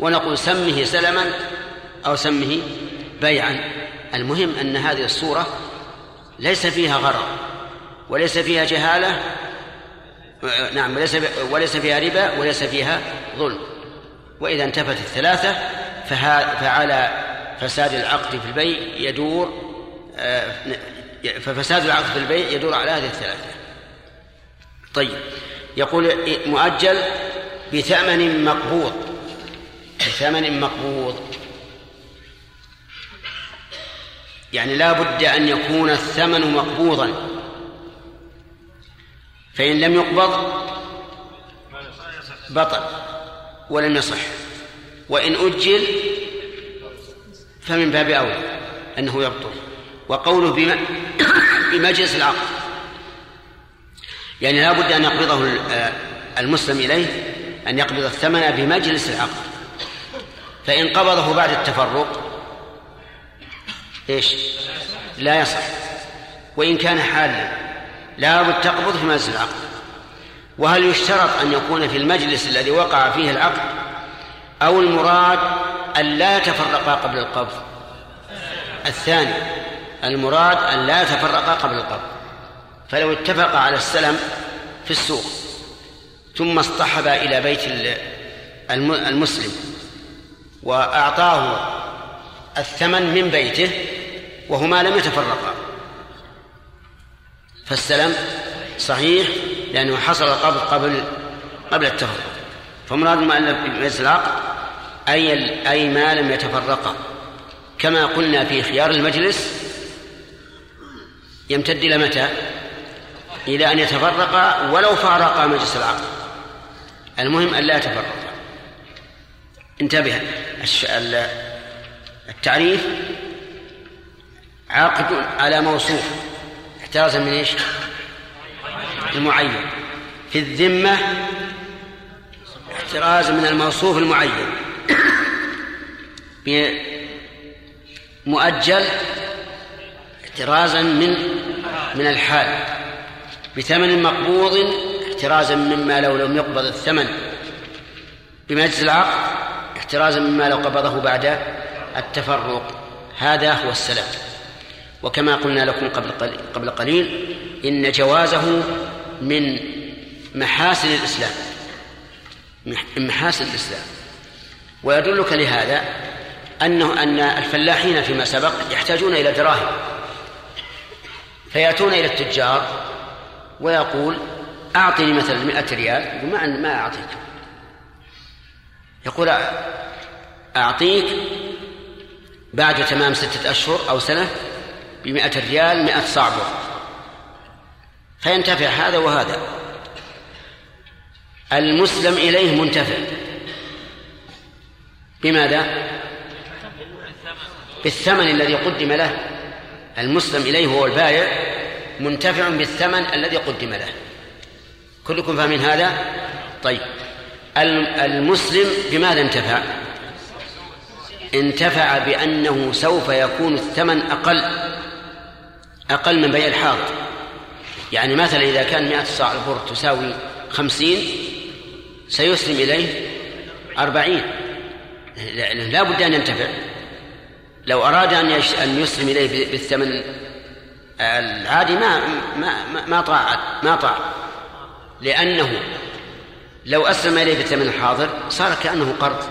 ونقول سمه سلما أو سمه بيعا. المهم أن هذه الصورة ليس فيها غرر وليس فيها جهالة، نعم، وليس فيها ربا وليس فيها ظلم. وإذا انتفت الثلاثة فعلى فساد العقد في البيع يدور، ففساد العقد في البيع يدور على هذه الثلاثة. طيب يقول مؤجل بثمن مقبوض، بثمن مقبوض يعني لا بد أن يكون الثمن مقبوضا، فإن لم يقبض بطل ولم يصح، وإن أجل فمن باب أولى أنه يبطل. وقوله بمجلس العقد يعني لا بد أن يقبضه المسلم إليه، أن يقبض الثمن بمجلس العقد، فإن قبضه بعد التفرق إيش؟ لا يصح، وإن كان حالا لا بد تقبض في مجلس العقد. وهل يشترط أن يكون في المجلس الذي وقع فيه العقد، أو المراد أن لا يتفرقا قبل القبض؟ الثاني، المراد أن لا يتفرقا قبل القبض. فلو اتفق على السلم في السوق ثم اصطحب إلى بيت المسلم وأعطاه الثمن من بيته وهما لم يتفرقا، فالسلم صحيح لأنه حصل القبض قبل قبل التفرق. فمراد ما أن الإطلاق أي أي ما لم يتفرقا، كما قلنا في خيار المجلس يمتد إلى متى؟ إلى أن يتفرقا ولو فارقا مجلس العقد، المهم أن لا يتفرقا. انتبه، التعريف عاقد على موصوف احترازا من ايش؟ المعين. في الذمة احتراز من الموصوف المعين. مؤجل احترازا من من الحال. بثمن مقبوض احترازا مما لو لم يقبض الثمن. بمجلس العقد احترازا مما لو قبضه بعد التفرق. هذا هو السلام. وكما قلنا لكم قبل قليل, قبل قليل إن جوازه من محاسن الإسلام، من محاسن الإسلام. ويدلك لهذا أنه أن الفلاحين فيما سبق يحتاجون إلى دراهم، فيأتون إلى التجار ويقول أعطني مثلا مئة ريال، يقول ما أعطيك، يقول أعطيك بعد تمام ستة أشهر أو سنة بمئة ريال مئة صاع بر، فينتفع هذا وهذا. المسلم إليه منتفع بماذا؟ بالثمن الذي قدم له. المسلم إليه هو البائع منتفع بالثمن الذي قدم له. كلكم فاهمين هذا؟ طيب المسلم بماذا انتفع؟ انتفع بأنه سوف يكون الثمن أقل أقل من بيع الحاضر. يعني مثلا إذا كان مئة صاع بر تساوي خمسين، سيسلم إليه أربعين، لا بد أن ينتفع. لو أراد أن يسلم إليه بالثمن العادي ما ما ما طاع ما طاع لأنه لو أسلم إليه بالثمن الحاضر صار كأنه قرض،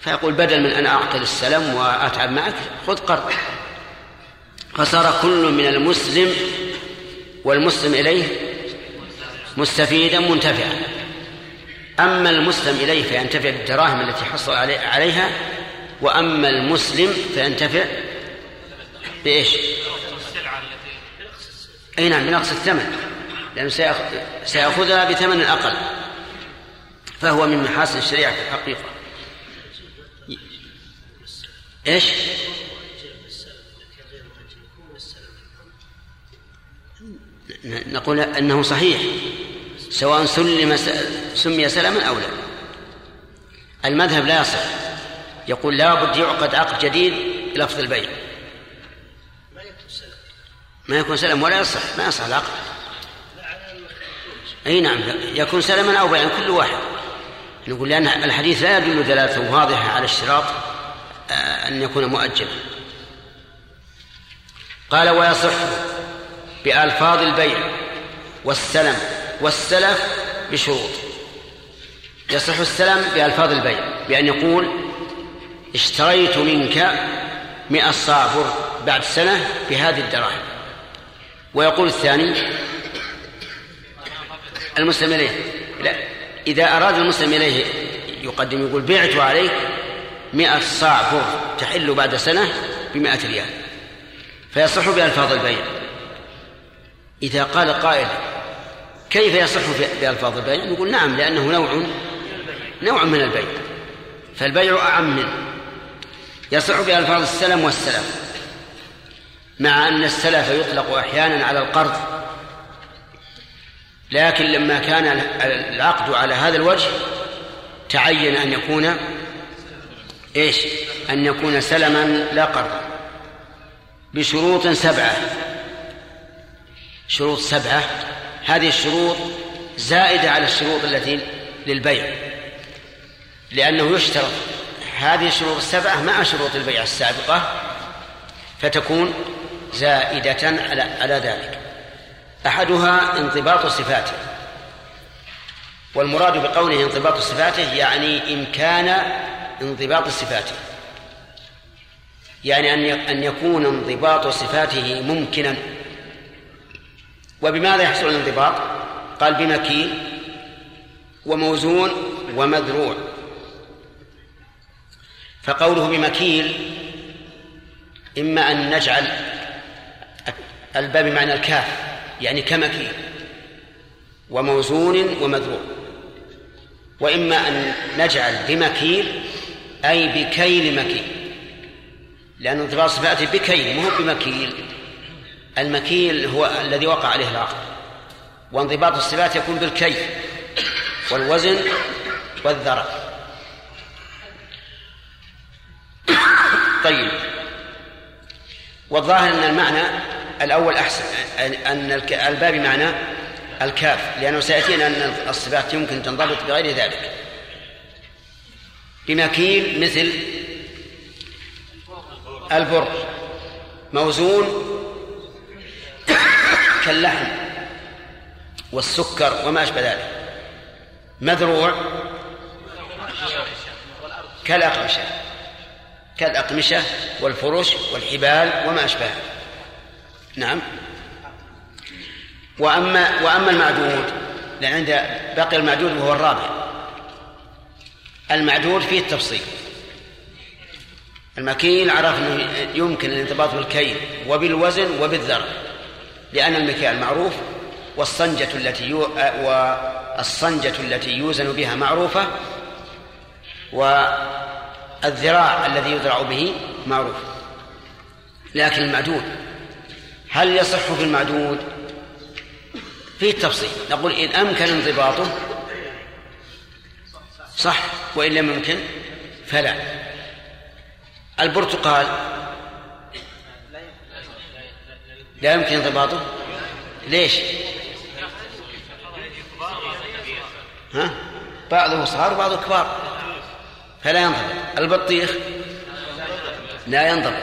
فيقول بدل من أن أعطي السلم وأتعب معك خذ قرض. فصار كل من المسلم والمسلم إليه مستفيدا منتفعا. أما المسلم إليه فينتفع بالدراهم التي حصل عليها، وأما المسلم فينتفع بإيش؟ أي نعم، بنقص الثمن، لأنه سيأخذها بثمن أقل. فهو من محاسن الشريعة في الحقيقة. ايش؟ نقول انه صحيح، سواء سلم سمي سلما أو لا. المذهب لا يصح، يقول لا بد يعقد عقد جديد بلفظ البيع، ما يكون سلم ولا يصح، ما يصح العقد. أي نعم، يكون سلما أو بيعا كل واحد. نقول لأن الحديث لا يدل دلالة واضحة على اشتراط أن يكون مؤجلا. قال ويصح بألفاظ البيع والسلم والسلف بشروط. يصح السلم بألفاظ البيع بأن يقول اشتريت منك مئة صاع بر بعد سنة بهذه الدراهم، ويقول الثاني المسلم إليه، لا إذا أراد المسلم إليه يقدم، يقول بعت عليك مئة صاع بر تحل بعد سنة بمئة ريال، فيصح بألفاظ البيع. إذا قال قائل كيف يصح بألفاظ البيع؟ نقول نعم، لأنه نوع نوع من البيع، فالبيع أعم منه. يصح بألفاظ السلم والسلف، مع أن السلف يطلق أحيانا على القرض، لكن لما كان العقد على هذا الوجه تعين أن يكون إيش؟ أن يكون سلما لا قرضا، بشروط سبعة، شروط سبعة. هذه الشروط زائدة على الشروط التي للبيع، لأنه يشترط هذه الشروط السبعة مع شروط البيع السابقة، فتكون زائدة على ذلك. أحدها انضباط صفاته، والمراد بقوله انضباط صفاته يعني إمكان انضباط صفاته، يعني أن يكون انضباط صفاته ممكناً. وبماذا يحصل الانضباط؟ قال بمكين وموزون ومذروع. فقوله بمكيل إما أن نجعل الباء بمعنى الكاف يعني كمكيل، وموزون ومذروع، وإما أن نجعل بمكيل أي بكيل مكيل، لأن انضباط صفاته بكيل مو بمكيل. المكيل هو الذي وقع عليه العقد، وانضباط الصفات يكون بالكي والوزن والذرة. طيب، والظاهر أن المعنى الأول أحسن، أن الباب معنى الكاف، لأنه سيأتينا أن الصفات يمكن تنضبط بغير ذلك. بمكيل مثل البر، موزون كاللحم والسكر وما أشبه ذلك، مذروع كالأقمشة كالأقمشة والفرش والحبال وما أشبه. نعم. وأما وأما المعدود، لأن عند باقي المعدود وهو الرابع، المعدود فيه التفصيل. المكيل عرفنا يمكن الانضباط بالكيل وبالوزن وبالذرة، لأن المكيال معروف، والصنجة التي والصنجة التي يوزن بها معروفة، والذراع الذي يذرع به معروف. لكن المعدود هل يصح في المعدود؟ فيه التفصيل. نقول إن أمكن انضباطه صح، وإن لم يمكن فلا. البرتقال لا يمكن انضباطه، ليش؟ ها؟ بعضه صغار وبعضه كبار فلا ينضبط. البطيخ لا ينضبط،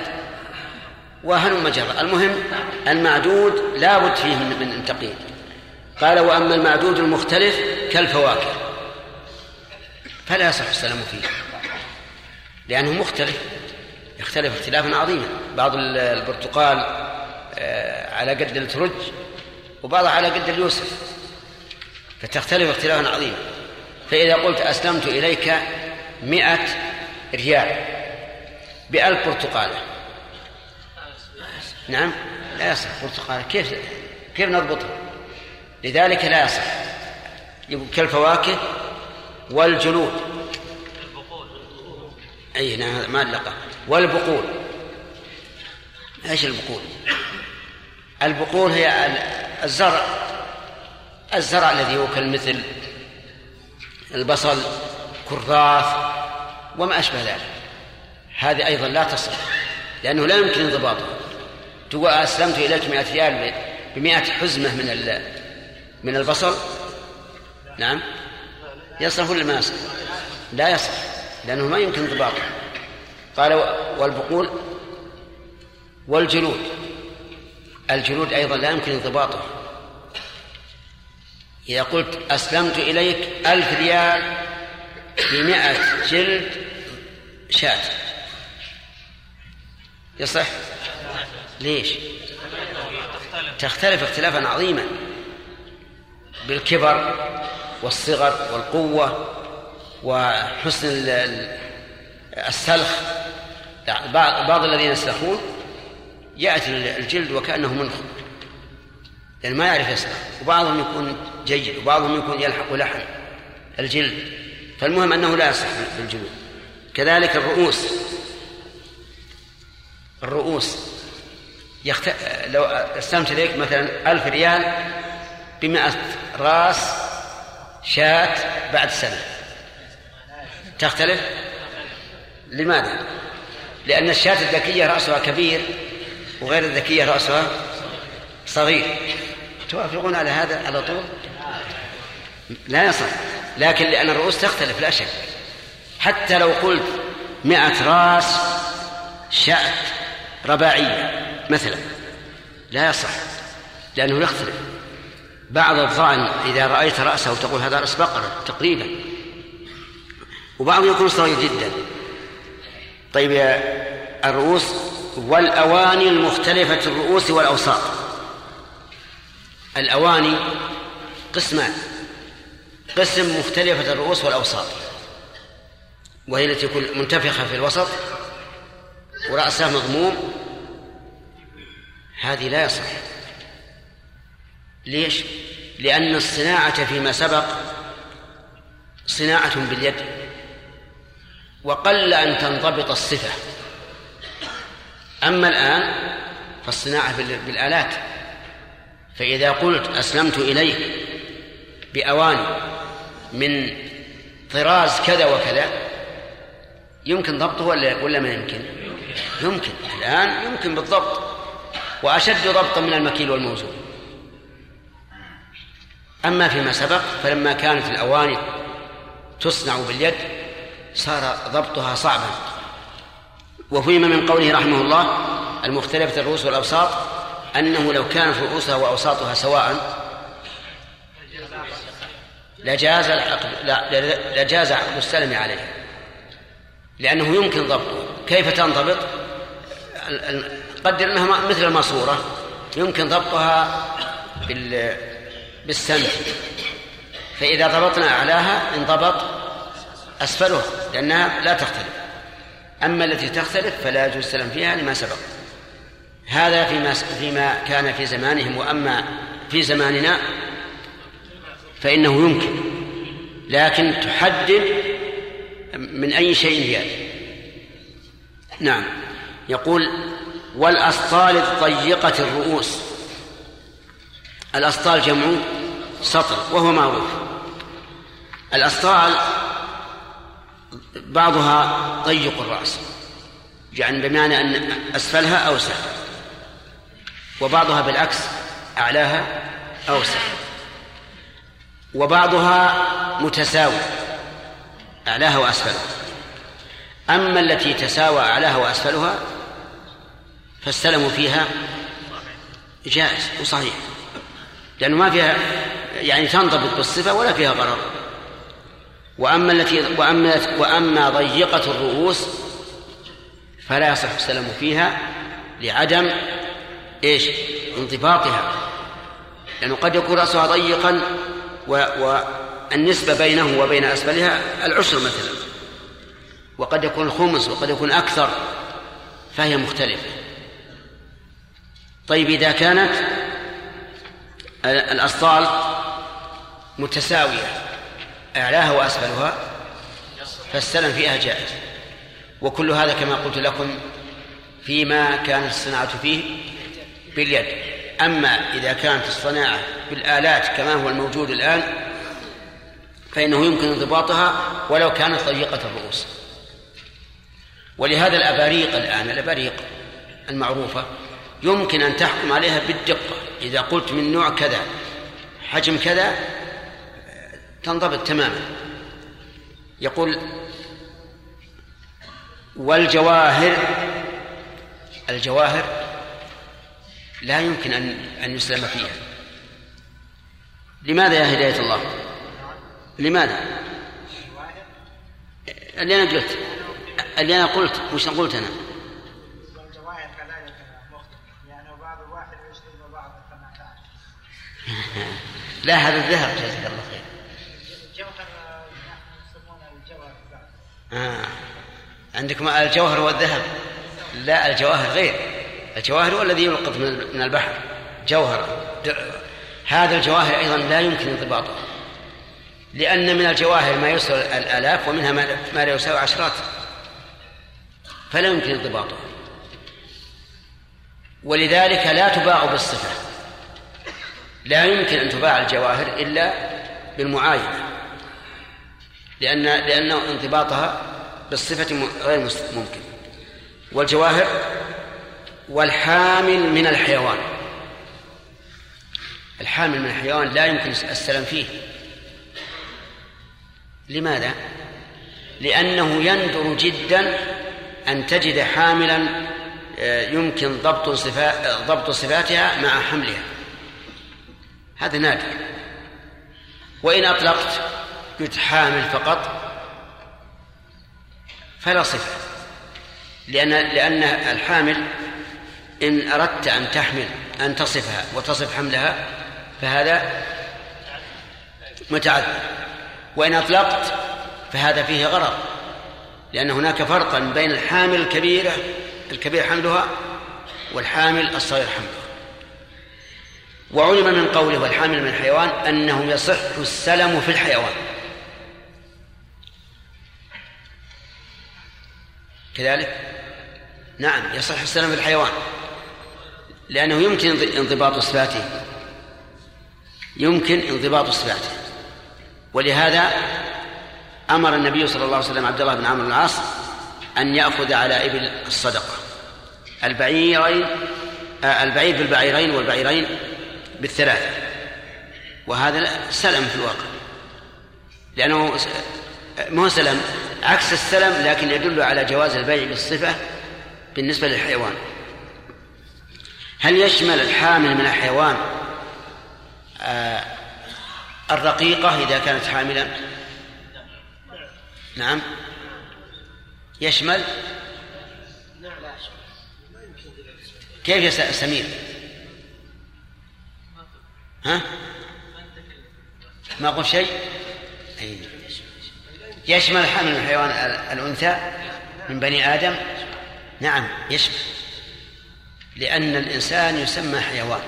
وهلم جرا. المهم المعدود لا بد فيه من تقييد. قال وأما المعدود المختلف كالفواكه فلا يصح السلام فيه، لأنه مختلف، يختلف اختلافا عظيما. بعض البرتقال على قد الترج، وبعضها على قد اليوسف، فتختلف اختلافا عظيما. فإذا قلت أسلمت إليك مئة ريال بألف برتقالة، نعم لا يصح. برتقالة كيف كيف نضبطها؟ لذلك لا يصح. يقول كالفواكه والجلود، أي نعم ما ألقى، والبقول. ايش البقول؟ البقول هي الزرع الزرع الذي يوكل مثل البصل، كراث وما أشبه ذلك، هذه أيضا لا تصح لأنه لا يمكن انضباطه. تقول أسلمت إليك مئة ريال بمئة حزمة من من البصل، نعم يصح ولا ما يصح؟ لا يصح لأنه ما يمكن انضباطه. قال والبقول والجلود، الجلود أيضا لا يمكن انضباطه. إذا قلت أسلمت إليك ألف ريال بمئة جلد شاة، يصح؟ ليش؟ تختلف اختلافا عظيما بالكبر والصغر والقوة وحسن السلخ. بعض الذين يسلخون يأتي الجلد وكأنه منخل لأن ما يعرف يسلخ، وبعضهم يكون جيد وبعضهم يكون يلحق لحم الجلد، فالمهم أنه لا يصح بالجلود. كذلك الرؤوس، الرؤوس يخت... لو استلمت إليك مثلا ألف ريال بمئة راس شاة بعد سنة، تختلف؟ لماذا؟ لأن الشاة الذكية رأسها كبير وغير الذكية رأسها صغير، توافقون على هذا على طول؟ لا يصح. لكن لأن الرؤوس تختلف لا شك، حتى لو قلت مئة راس شاة رباعية مثلا لا يصح لأنه يختلف. بعض الظان إذا رأيت رأسه تقول هذا رأس بقرة تقريبا، وبعض يكون صغير جدا. طيب يا الرؤوس والأواني المختلفة الرؤوس والأوساط، الأواني قسمان، قسم مختلفة الرؤوس والأوساط وهي التي تكون منتفخة في الوسط ورأسها مضموم، هذه لا يصح. ليش؟ لأن الصناعة فيما سبق صناعة باليد وقل أن تنضبط الصفة، أما الآن فالصناعة بالآلات. فإذا قلت أسلمت إليك بأواني من طراز كذا وكذا يمكن ضبطه ولا ما يمكن؟ يمكن الآن، يمكن بالضبط وأشد ضبطا من المكيل والموزون. أما فيما سبق فلما كانت الأواني تصنع باليد صار ضبطها صعبا. وفيما من قوله رحمه الله المختلفة الرؤوس والأوساط أنه لو كانت رؤوسها وأوساطها سواء لجاز العقد لجاز عقد السلم عليها لأنه يمكن ضبطه. كيف تنضبط؟ قدر أنها مثل الماسورة يمكن ضبطها بال بالسمت، فإذا ضبطنا أعلاها انضبط أسفلها لأنها لا تختلف، أما التي تختلف فلا يجوز السلام فيها لما سبق. هذا فيما, فيما كان في زمانهم. وأما في زماننا فإنه يمكن، لكن تحدد من أي شيء هذا. نعم. يقول والأسطال الضيقة الرؤوس، الأسطال جمع سطل وهو معروف. الأسطال بعضها ضيق الرأس يعني بمعنى أن أسفلها أوسع، وبعضها بالعكس أعلاها أوسع، وبعضها متساوي أعلاها وأسفلها. أما التي تساوى أعلاها وأسفلها فالسلم فيها جائز وصحيح لأنه ما فيها يعني تنضبط بالصفة ولا فيها غرر. وأما التي وأما وأما ضيقة الرؤوس فلا يصح السلم فيها لعدم إيش انضباطها، لأنه قد يكون رأسها ضيقا والنسبة بينه وبين أسفلها العشر مثلا، وقد يكون خمس وقد يكون أكثر، فهي مختلفة. طيب إذا كانت الأسطال متساوية أعلاها وأسفلها فالسلم فيها جائز. وكل هذا كما قلت لكم فيما كانت الصناعة فيه باليد. أما إذا كانت الصناعة بالآلات كما هو الموجود الآن فإنه يمكن انضباطها ولو كانت ضيقة الرؤوس. ولهذا الأباريق الآن الأباريق المعروفة يمكن أن تحكم عليها بالدقة، إذا قلت من نوع كذا حجم كذا تنضبط تماما. يقول والجواهر، الجواهر لا يمكن أن أن يسلم فيها. لماذا يا هداية الله؟ لماذا؟ اللي أنا قلت اللي أنا قلت وش قلت أنا؟ والجواهر كذلك مختلف، يعني بعض الواحد يشتري بعض الثمانية. لا هذا الذهب جزاك الله خير. الجوهر يسمونه الجوهر. آه عندكم الجوهر والذهب؟ لا الجواهر غير. الجواهر هو الذي يلقط من البحر جوهرة، هذا الجواهر أيضا لا يمكن انضباطه، لأن من الجواهر ما يساوي الآلاف ومنها ما لا يساوي عشرات، فلا يمكن انضباطه. ولذلك لا تباع بالصفة، لا يمكن أن تباع الجواهر إلا بالمعاينة، لأن لأنه انضباطها بالصفة غير ممكن. والجواهر والحامل من الحيوان، الحامل من الحيوان لا يمكن السلام فيه. لماذا؟ لأنه يندر جدا أن تجد حاملا يمكن ضبط صفات ضبط صفاتها مع حملها، هذا نادر. وإن أطلقت قلت حامل فقط فلا صفة، لأن لأن الحامل إن أردت أن تحمل أن تصفها وتصف حملها فهذا متعذر، وإن أطلقت فهذا فيه غرض، لأن هناك فرقا بين الحامل الكبيرة الكبير حملها والحامل الصغير حملها. وعلم من قوله والحامل من الحيوان أنه يصح السلم في الحيوان. كذلك نعم يصح السلم في الحيوان لأنه يمكن انضباط صفاته، يمكن انضباط صفاته. ولهذا أمر النبي صلى الله عليه وسلم عبد الله بن عمرو بن العاص أن يأخذ على إبل الصدقة، البعيرين البعير بالبعيرين والبعيرين بالثلاثة، وهذا سلم في الواقع لأنه مو سلم عكس السلم، لكن يدل على جواز البيع بالصفة بالنسبة للحيوان. هل يشمل الحامل من الحيوان آه الرقيقة إذا كانت حاملا؟ نعم يشمل. كيف يا سمير؟ ها؟ ما قلت شيء؟ أي يشمل الحامل من الحيوان الأنثى من بني آدم؟ نعم يشمل، لأن الإنسان يسمى حيوان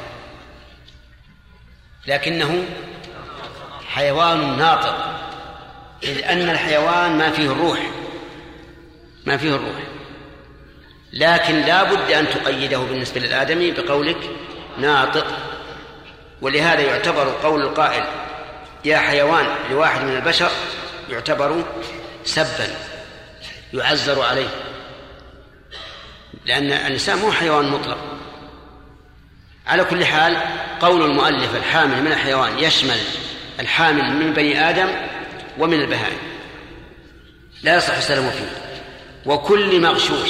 لكنه حيوان ناطق، إذ أن الحيوان ما فيه الروح ما فيه الروح لكن لا بد أن تقيده بالنسبة للآدمي بقولك ناطق. ولهذا يعتبر قول القائل يا حيوان لواحد من البشر يعتبر سبا يعزر عليه، لأن الإنسان مو حيوان مطلق. على كل حال قول المؤلف الحامل من الحيوان يشمل الحامل من بني آدم ومن البهائم، لا يصح السلم فيه. وكل مغشوش،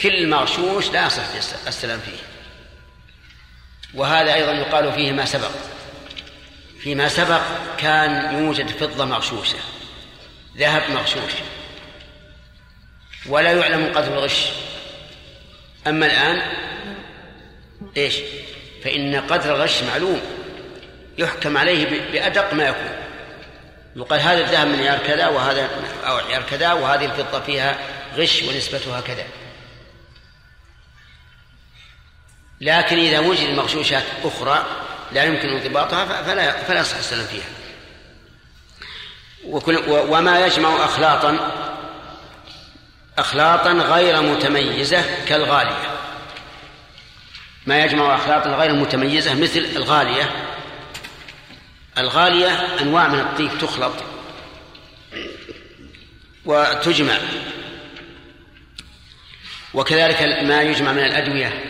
كل مغشوش لا يصح السلم فيه، وهذا أيضا يقال فيه ما سبق. فيما سبق كان يوجد فضة مغشوشة، ذهب مغشوش، ولا يعلم قدر الغش. أما الآن إيش؟ فإن قدر الغش معلوم يحكم عليه بأدق ما يكون، يقال هذا الذهب من عيار كذا وهذا أو عيار كذا، وهذه الفضة فيها غش ونسبتها كذا. لكن إذا وجد مغشوشات أخرى لا يمكن انضباطها فلا فلا يصح السلم فيها. وما يجمع أخلاطا أخلاطا غير متميزة كالغالية، ما يجمع أخلاطا غير متميزة مثل الغالية. الغالية أنواع من الطيب تخلط وتجمع، وكذلك ما يجمع من الأدوية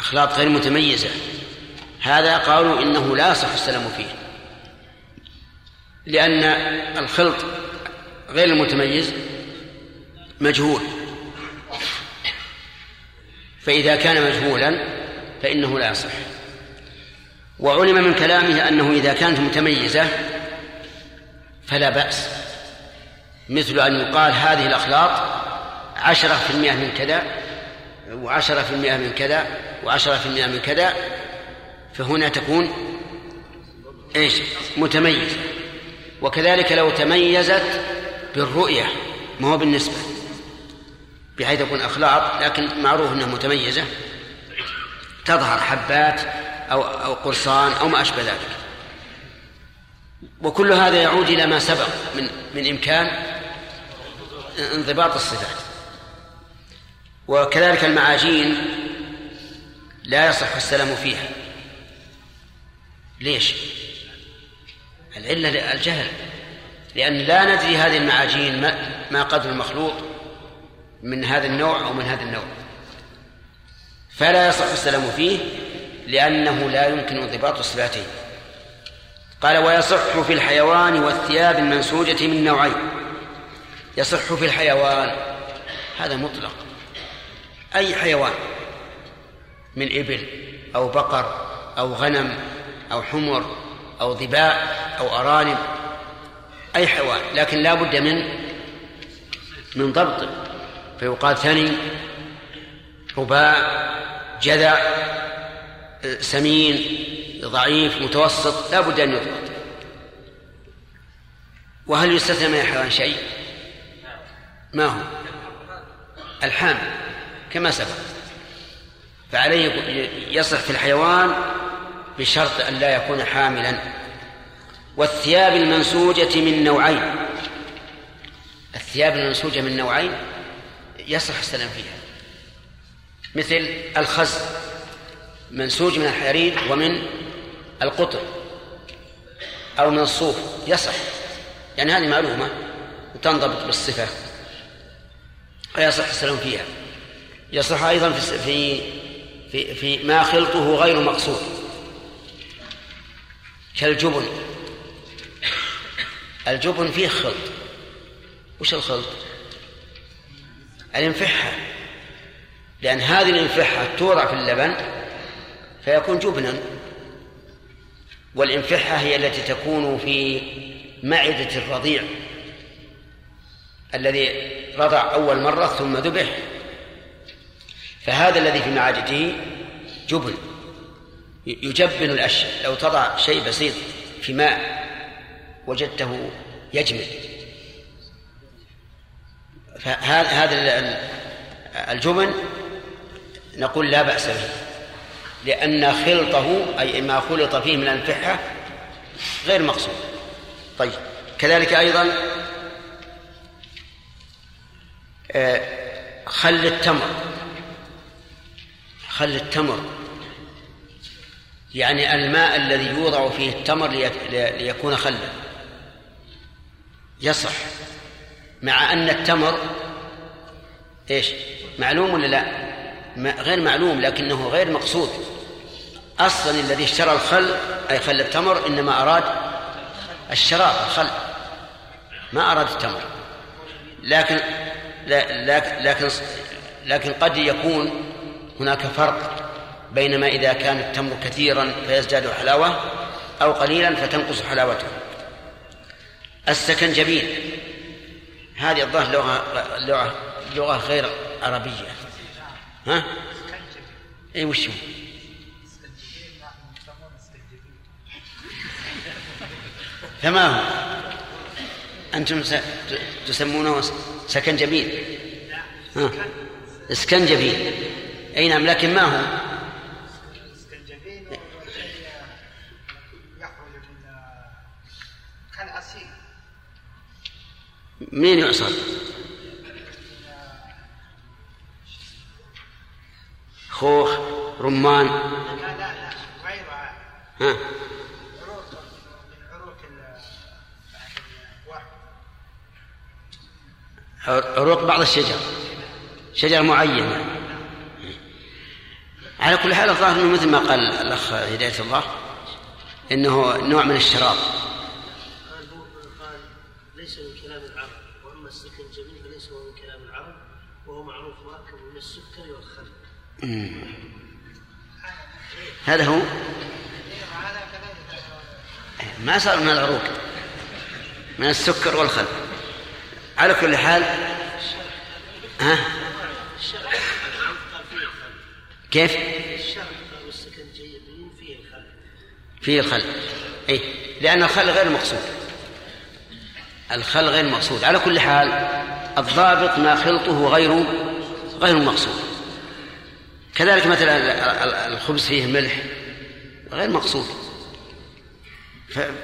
أخلاط غير متميزة، هذا قالوا إنه لا يصح السلام فيه، لأن الخلط غير المتميز مجهول، فإذا كان مجهولا فإنه لا يصح. وعلم من كلامه أنه إذا كانت متميزة فلا بأس، مثل أن يقال هذه الأخلاط عشرة في المئة من كذا وعشرة في المئة من كذا وعشرة في المئة من كذا، فهنا تكون إيش؟ متميزة. وكذلك لو تميزت بالرؤية ما هو بالنسبة، بحيث يكون أخلاط لكن معروف أنها متميزة، تظهر حبات أو, أو قرصان أو ما أشبه ذلك. وكل هذا يعود إلى ما سبق من, من إمكان انضباط الصفات. وكذلك المعاجين لا يصح السلام فيها. ليش؟ العلة الجهل، لأن لا ندري هذه المعاجين ما قدر المخلوط من هذا النوع أو من هذا النوع، فلا يصح السلام فيه لأنه لا يمكن انضباط صفاته. قال: ويصح في الحيوان والثياب المنسوجة من نوعين. يصح في الحيوان، هذا مطلق، أي حيوان، من إبل أو بقر أو غنم أو حمر أو ظباء أو أرانب، أي حيوان، لكن لا بد من من ضبط، فيقال ثني، رباع، جذع، سمين، ضعيف، متوسط، لا بد أن يضبط. وهل يستثنى من الحيوان شيء؟ ما هو؟ الحامل كما سبق. فعليه يصح في الحيوان بشرط أن لا يكون حاملا. والثياب المنسوجة من نوعين، الثياب المنسوجة من نوعين يصح السلام فيها، مثل الخز منسوج من الحرير ومن القطن أو من الصوف، يصح، يعني هذه معلومة وتنضبط بالصفة ويصح السلام فيها. يصح أيضا في, في, في ما خلطه غير مقصود، كالجبن. الجبن فيه خلط، وش الخلط؟ الانفحة، لأن هذه الانفحة تورع في اللبن فيكون جبنا، والانفحة هي التي تكون في معدة الرضيع الذي رضع أول مرة ثم ذبح، فهذا الذي في معدته جبن، يجبن الأشياء. لو تضع شيء بسيط في ماء وجدته يجمد، فهذا الجبن نقول لا بأس به، لأن خلطه أي ما خلط فيه من الانفحة غير مقصود. طيب، كذلك أيضا خل التمر، خل التمر يعني الماء الذي يوضع فيه التمر ليكون خلا، يصح، مع أن التمر إيش؟ معلوم ولا لا؟ غير معلوم، لكنه غير مقصود. أصلا الذي اشترى الخل أي خل التمر إنما أراد الشراب، الخل، ما أراد التمر، لكن لكن لكن قد يكون هناك فرق بينما إذا كان التمر كثيرا فيزداد حلاوة، أو قليلا فتنقص حلاوته. السكنجبين، هذه الظاهر لغة, لغة, لغة غير عربية، ها؟ إيه وش هو؟ فما هو؟ أنتم تسمونه سكنجبين، ها؟ اسكنجبين، أي نعم، لكن ما هو؟ مين يعصر؟ خوخ، رمان. لا لا لا غيرها. ها. حروف من حروف الواحد. عروق بعض الشجر. شجر معين. على كل حال الظاهر انه مثل ما قال الاخ هداية الله انه نوع من الشراب. ليس من كلام العرب، واما السكن الجميل فليس هو من كلام العرب، وهو معروف راكب من السكر والخل. هذا هو ما صار من العروق، من السكر والخل. على كل حال ها كيف والسكن جيدين فيه الخل، فيه الخل اي لان الخل غير مقصود، الخل غير مقصود. على كل حال الضابط ما خلطه غير غير مقصود. كذلك مثلا الخبز فيه ملح غير مقصود،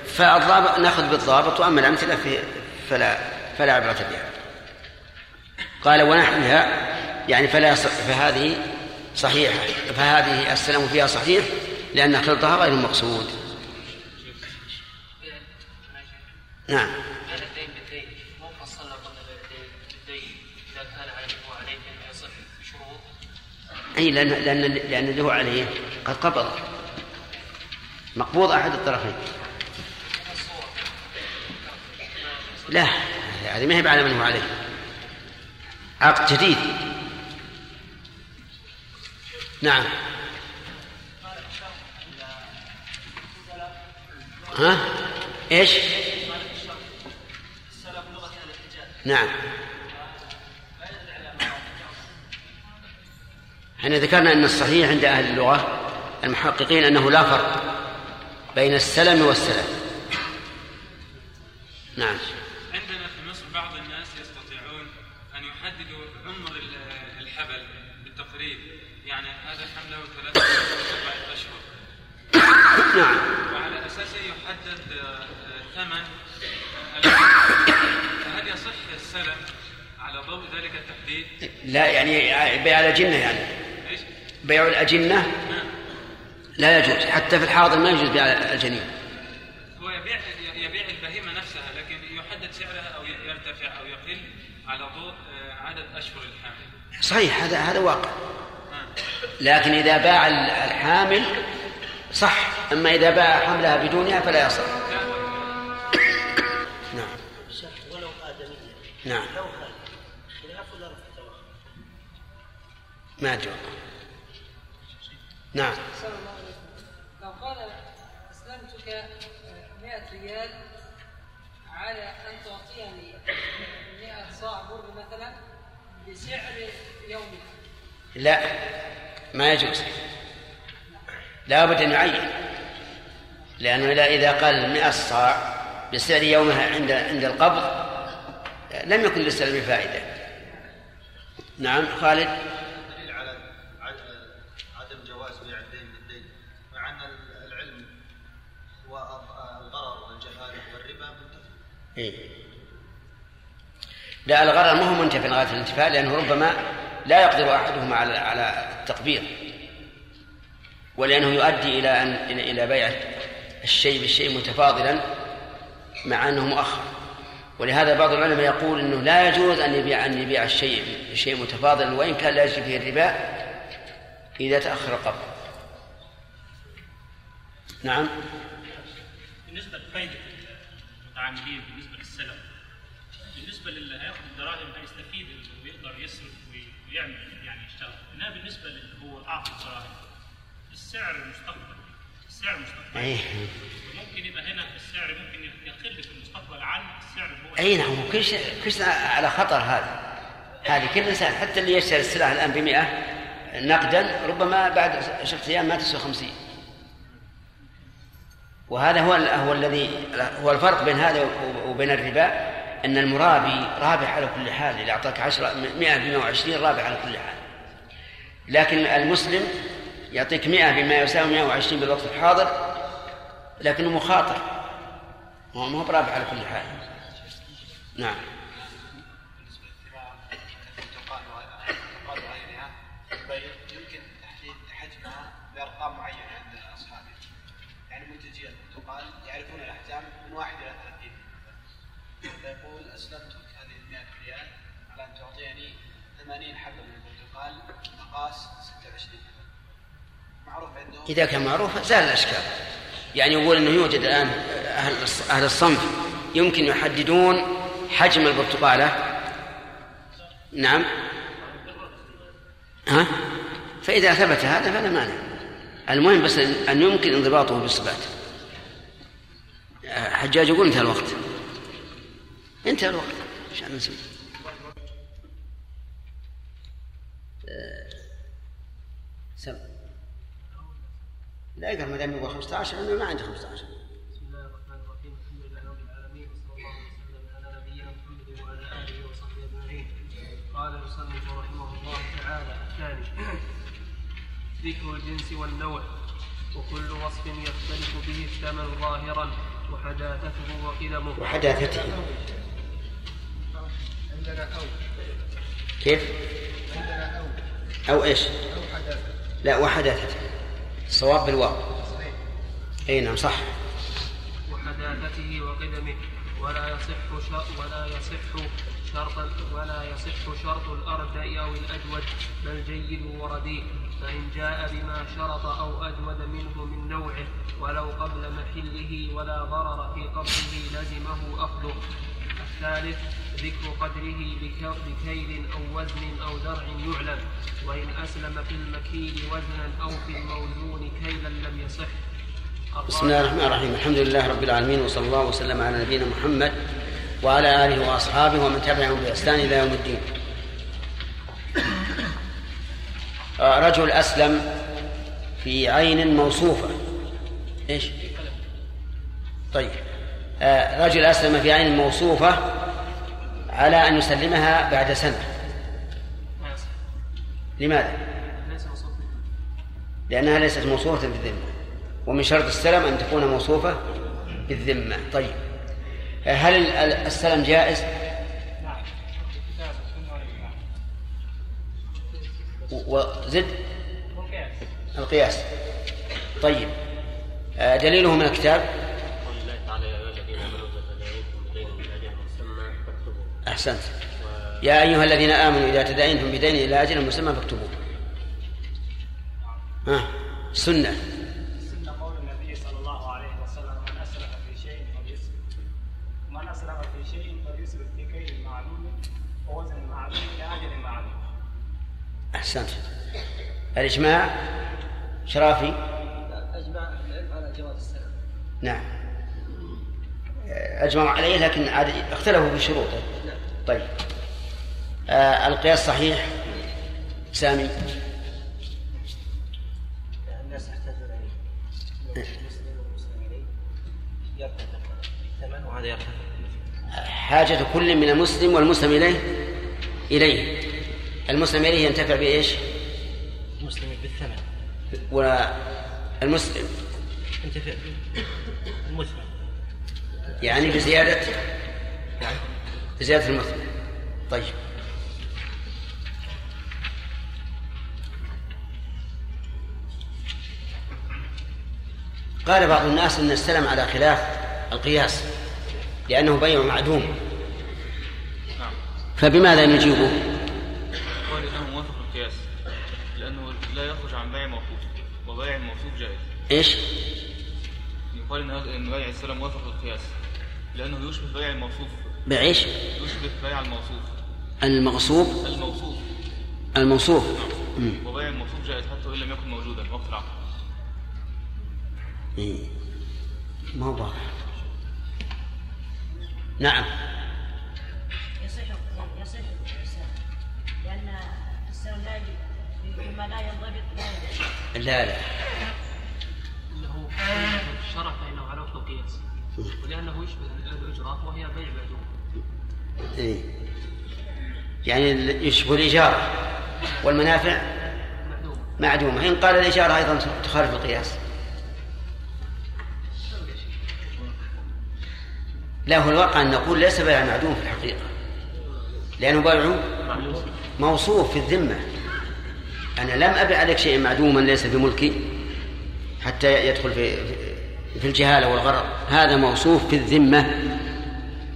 فالضابط ناخذ بالضابط، واما الامثله فلا فلا عبره بها. قال ونحوها يعني فلا فهذه صحيحه، فهذه السلام فيها صحيح لان خلطها غير مقصود. نعم أي لأن لأن لأن له عليه قد قبض مقبوض أحد الطرفين. لا يعني ما هي بعلى منه عليه عقد جديد. نعم ها إيش؟ نعم احنا ذكرنا ان الصحيح عند اهل اللغه المحققين انه لا فرق بين السلم والسلام. نعم عندنا في مصر بعض الناس يستطيعون ان يحددوا عمر الحبل بالتقريب، يعني هذا حمله ثلاثه اربع اشهر. نعم وعلى اساسه يحدد ثمن، فهل يصح السلم على ضوء ذلك التحديد؟ لا يعني بيع الاجنه، يعني بيع الأجنة لا يجوز، حتى في الحاضر ما يجوز بيع الجنين. هو يبيع يبيع البهيمة نفسها، لكن يحدد سعرها أو يرتفع أو يقل على ضوء عدد أشهر الحامل. صحيح هذا هذا واقع، لكن إذا باع الحامل صح، أما إذا باع حملها بدونها فلا يصح. نعم ولو آدمية. نعم لو خلاف ولا رفع توخى ما جوز. نعم صلى الله عليه وسلم لو قال أسلمتك مئة ريال على أن تعطيني مئة صاع برد مثلا بسعر يومي. لا ما يجوز، لا بد أن يعين، لأنه إذا قال مئة صاع بسعر يومها عند عند القبض لم يكن للسلم فائدة. نعم خالد إيه؟ لا الغرر ما هو منتفع غاية الانتفاع، لأنه ربما لا يقدر أحدهم على على التقبيض، ولأنه يؤدي إلى أن إلى بيع الشيء بالشيء متفاضلا مع أنه مؤخر. ولهذا بعض العلماء يقول أنه لا يجوز أن يبيع أن يبيع الشيء بشيء متفاضلا وإن كان لا يجري فيه الربا إذا تأخر قبض. نعم بالنسبة للفائدة المتعاملين السلام. بالنسبة للي هياخد الدراهم هيستفيد ويقدر يصرف ويعمل يعني يشتغل، انما بالنسبة للي هو اعطى الدراهم السعر المستقبل، السعر المستقبل ممكن يبقى هنا السعر ممكن يقل في المستقبل عن السعر اللي هو اي نعم. كل شيء كل شيء على خطر هذا، هذه كل انسان حتى اللي يشتري السلعة الان بمئة نقدا ربما بعد شفت ايام ما تسوى خمسين. وهذا هو هو الذي هو الفرق بين هذا وبين الربا، ان المرابي رابح على كل حال، اذا اعطاك عشرة مئة بمئة وعشرين رابح على كل حال، لكن المسلم يعطيك مئة بما يساوي مئة وعشرين بالوقت الحاضر لكنه مخاطر، هو ما هو برابح على كل حال. نعم بالنسبه للربا التفريط وغيرها يمكن تحديد يحددها بارقام معينه عند اصحابها، يعني منتجي البرتقال يعرفون الاحجام من واحد الى ثلاثين. فيقول اسلمتك هذه المئة ريال على ان تعطيني ثمانين حبه من البرتقال مقاس ستة وعشرين. معروف عندهم، اذا كان معروف زال الاشكال. يعني يقول انه يوجد الان اهل الصنف يمكن يحددون حجم البرتقاله. نعم. ها؟ فإذا ثبت هذا فلا مانع، المهم بس أن يمكن انضباطه بالصفات. حجاج يقول انتهى الوقت، انتهى الوقت مش نسوي. سبع لا يقدر ما دام يقول خمسة عشر، أنا ما عندي خمسة عشر. بسم الله الرحمن الرحيم، الحمد لله رب العالمين، صلى الله وسلم على نبينا محمد وعلى آله وصحبه أجمعين. قال المصنف رحمه الله تعالى: الثاني ذكر الجنس والنوع، وكل وصف يختلف به الثمن ظاهرا وحداثته وقدمه. وحداثته عندنا أو كيف؟ عندنا أو أو إيش؟ أو حداثته. لا، وحداثته الصواب بالواو. أي نعم صح. وحداثته وقدمه، ولا يصح شرط ولا يصح شرطا ولا يصح شرط الأردى أو الأجود، بل جيد وردي، فإن جاء بما شرط أو أجود منه من نوعه ولو قبل محله ولا ضرر في قبله لزمه أخذه. الثالث ذكر قدره بكيل أو وزن أو درع يعلم، وإن أسلم في المكيل وزنا أو في الموزون كيلا لم يصح. بسم الله الرحمن الرحيم، الحمد لله رب العالمين، وصلى الله وسلم على نبينا محمد وعلى آله وأصحابه ومن تبعهم بإحسان إلى يوم الدين. رجل أسلم في عين موصوفة. إيش؟ طيب، رجل أسلم في عين موصوفة على أن يسلمها بعد سنة. لماذا؟ لأنها ليست موصوفة بالذمة، ومن شرط السلم أن تكون موصوفة بالذمة. طيب، هل السلم جائز؟ وزد القياس. طيب، دليله من الكتاب. أحسنت. يا أيها الذين آمنوا إذا تداينتم بدين إلى أجل مسمى فاكتبوه. ها، سنة. سنة قول النبي صلى الله عليه وسلم: من أسلم في شيء فليسلم، ومن أسلم في شيء فليسلم في كيل معلوم ووزن معلوم لأجل معلوم. أحسنت. الإجماع شرافي. أجمع العلم على جواز السلام. نعم، أجمع عليه، لكن اختلفوا بشروطه. طيب، آه القياس صحيح. سامي الناس احتاجون إليه، المسلم والمسلم إليه يرتفع الثمن وهذا يرتفع. حاجة كل من المسلم والمسلم إليه إليه المسلم إليه ينتفع بإيش؟ المسلم بالثمن، والمسلم ينتفع بالمسلم، يعني بزيادة بزيادة المثل. طيب، قال بعض الناس إن السلم على خلاف القياس لأنه بيع معدوم، فبماذا نجيبه؟ قال إنه موافق القياس لأنه لا يخرج عن بيع موصوف، وبيع موصوف جائز. إيش؟ يقال إن بيع السلم موافق القياس لأنه يشبه بيع الموصوف. بيعش؟ يشبه بيع الموصوف. المغصوب؟ الموصوف. الموصوف. نعم. وبيع الموصوف جائز حتى وإن لم يكن موجودا وقت العقد. إيه. ما هو واضح. نعم. يصح يصح لأن السلم لا يجب بما لا ينضبط. لا لا. إنه شرف إنه على وفق القياس. ولأنه يشبه الإجراء وهي بيع معدوم. إيه، يعني يشبه الإجارة والمنافع معدومة معدومة. إن قال الإجارة أيضا تخالف القياس. لا، هو الواقع أن نقول ليس بيع معدوم في الحقيقة لأنه بيع موصوف في الذمة. أنا لم أبع عليك شيئا معدوما ليس في ملكي حتى يدخل في, في الجهالة والغرر. هذا موصوف في الذمة.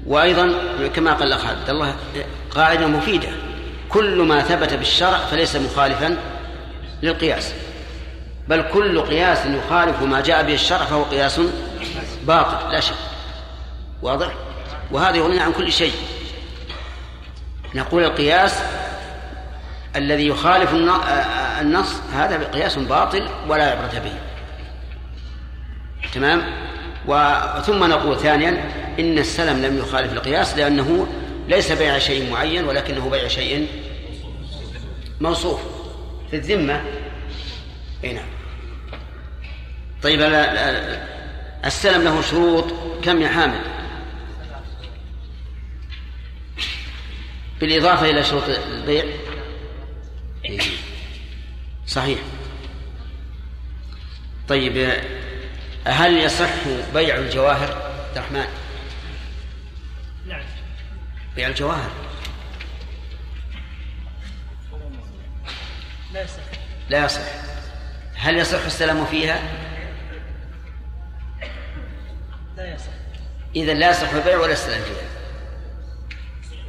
وأيضا كما قال الأخ عبد الله قاعدة مفيدة: كل ما ثبت بالشرع فليس مخالفا للقياس، بل كل قياس يخالف ما جاء به الشرع فهو قياس باطل لا شك. واضح؟ وهذا يغني عن كل شيء. نقول القياس الذي يخالف النص هذا قياس باطل ولا عبرة به. تمام. وثم نقول ثانيا إن السلم لم يخالف القياس لأنه ليس بيع شيء معين ولكنه بيع شيء موصوف في الذمة. اي نعم. طيب السلم له شروط كم يا حامد بالإضافة إلى شروط البيع؟ صحيح. طيب هل يصح بيع الجواهر عبد الرحمن؟ نعم بيع الجواهر لا يصح. لا يصح. هل يصح السلام فيها؟ لا يصح. إذا لا يصح البيع ولا السلام فيها.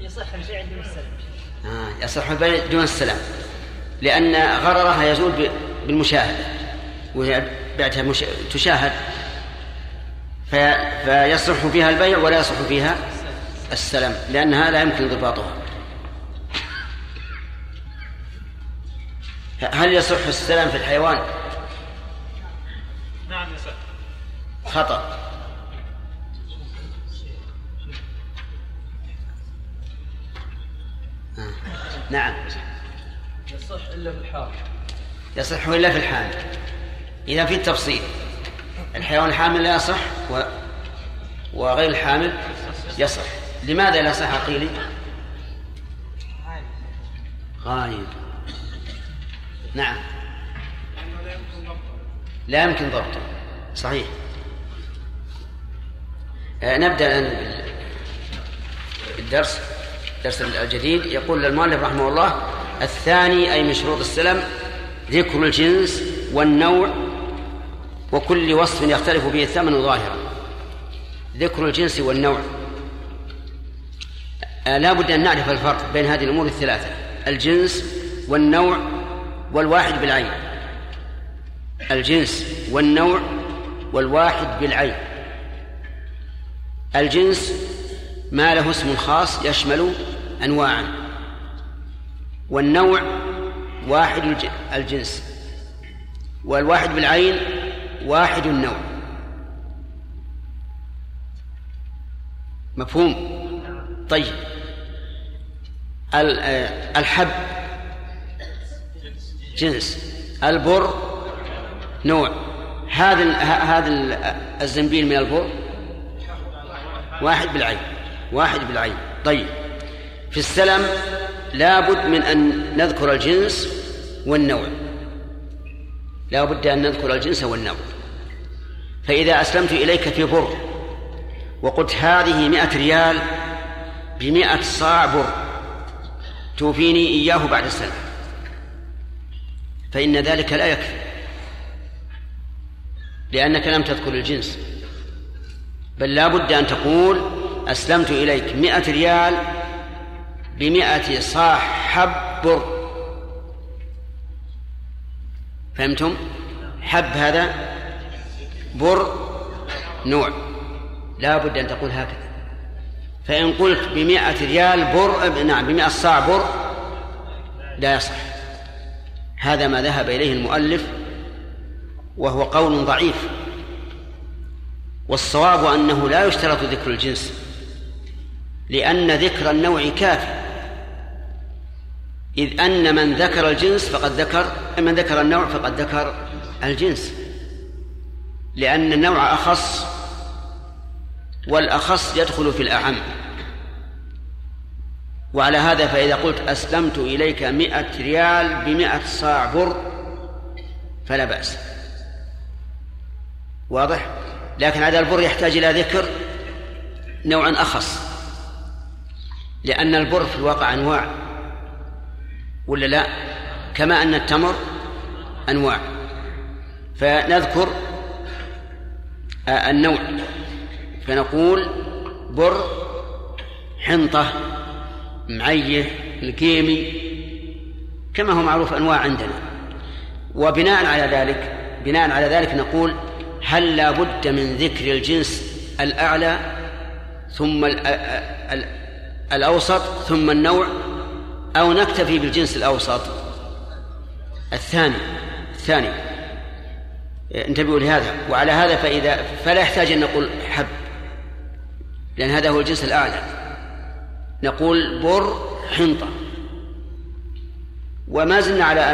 يصح البيع دون السلام. آه يصح البيع دون السلام لأن غررها يزول بالمشاهدة وهي بعدها مش... تشاهد في... فيصح فيها البيع ولا يصح فيها السلم لأنها لا يمكن ضباطها. هل يصح السلام في الحيوان؟ نعم يصح. خطأ. نعم يصح إلا في الحال. يصح إلا في الحال. إذا في التفصيل الحيوان الحامل لا يصح و... وغير الحامل يصح. لماذا لا صح قيلي؟ غالب. نعم لا يمكن ضبطه. صحيح. آه نبدأ الآن بالدرس درس الجديد. يقول المؤلف رحمه الله: الثاني أي من شروط السلم ذكر الجنس والنوع وكل وصف يختلف به الثمن ظاهرا. ذكر الجنس والنوع. لا بد أن نعرف الفرق بين هذه الأمور الثلاثة: الجنس والنوع والواحد بالعين. الجنس والنوع والواحد بالعين. الجنس ما له اسم خاص يشمل أنواعا، والنوع واحد الجنس، والواحد بالعين واحد النوع. مفهوم؟ طيب الحب جنس، البر نوع. هذا هذا الزنبيل من البر واحد بالعين. واحد بالعين. طيب في السلم لابد من أن نذكر الجنس والنوع. لابد أن نذكر الجنس والنوع. فإذا أسلمت إليك في بر وقلت هذه مئة ريال بمئة صاع بر توفيني إياه بعد السنة، فإن ذلك لا يكفي لأنك لم تذكر الجنس، بل لا بد أن تقول أسلمت إليك مئة ريال بمئة صاع حب بر. فهمتم؟ حب هذا، بر نوع. لا بد أن تقول هكذا. فإن قلت بمئة ريال بر، نعم بمئة صاع بر، لا يصح. هذا ما ذهب إليه المؤلف وهو قول ضعيف. والصواب أنه لا يشترط ذكر الجنس لأن ذكر النوع كافي، إذ أن من ذكر الجنس فقد ذكر من ذكر النوع فقد ذكر الجنس، لأن النوع أخص والأخص يدخل في الأعم. وعلى هذا فإذا قلت أسلمت إليك مئة ريال بمئة صاع بر فلا بأس. واضح؟ لكن هذا البر يحتاج إلى ذكر نوعا أخص، لأن البر في الواقع أنواع ولا لا؟ كما أن التمر أنواع. فنذكر النوع فنقول بر، حنطة، معيه، الكيمي، كما هو معروف أنواع عندنا. وبناء على ذلك بناء على ذلك نقول هل لا بد من ذكر الجنس الأعلى ثم الأوسط ثم النوع، أو نكتفي بالجنس الأوسط الثاني الثاني انتبهوا لهذا. وعلى هذا فإذا فلا يحتاج أن نقول حب لأن هذا هو الجنس الأعلى، نقول بر، حنطة. وما زلنا على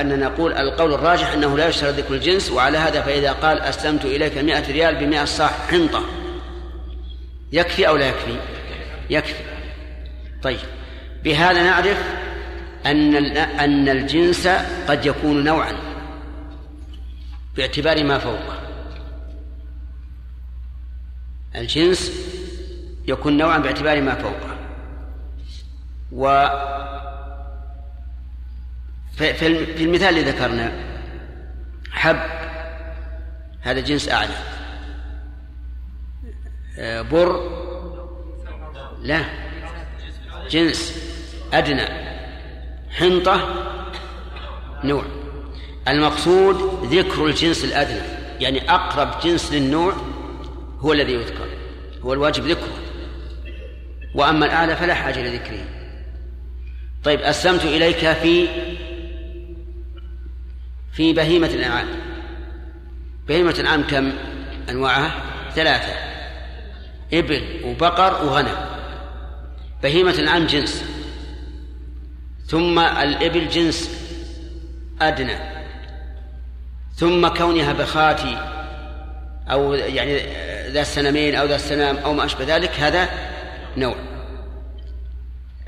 أن نقول القول الراجح أنه لا يشترط ذكر الجنس. وعلى هذا فإذا قال أسلمت إليك مئة ريال بمئة صاع حنطة، يكفي أو لا يكفي؟ يكفي. طيب، بهذا نعرف أن أن الجنس قد يكون نوعا باعتبار ما فوقه. الجنس يكون نوعا باعتبار ما فوقه. و في المثال اللي ذكرنا حب هذا جنس أعلى، بر لا جنس أدنى، حنطة نوع. المقصود ذكر الجنس الأدنى، يعني أقرب جنس للنوع هو الذي يذكر، هو الواجب ذكره، وأما الأعلى فلا حاجة لذكره. طيب، أسلمت إليك في في بهيمة الأنعام. بهيمة الأنعام كم أنواعها؟ ثلاثة: إبل وبقر وغنم. بهيمة الأنعام جنس، ثم الإبل جنس أدنى، ثم كونها بخاتي أو يعني ذا السنمين أو ذا السنام أو ما أشبه ذلك، هذا نوع.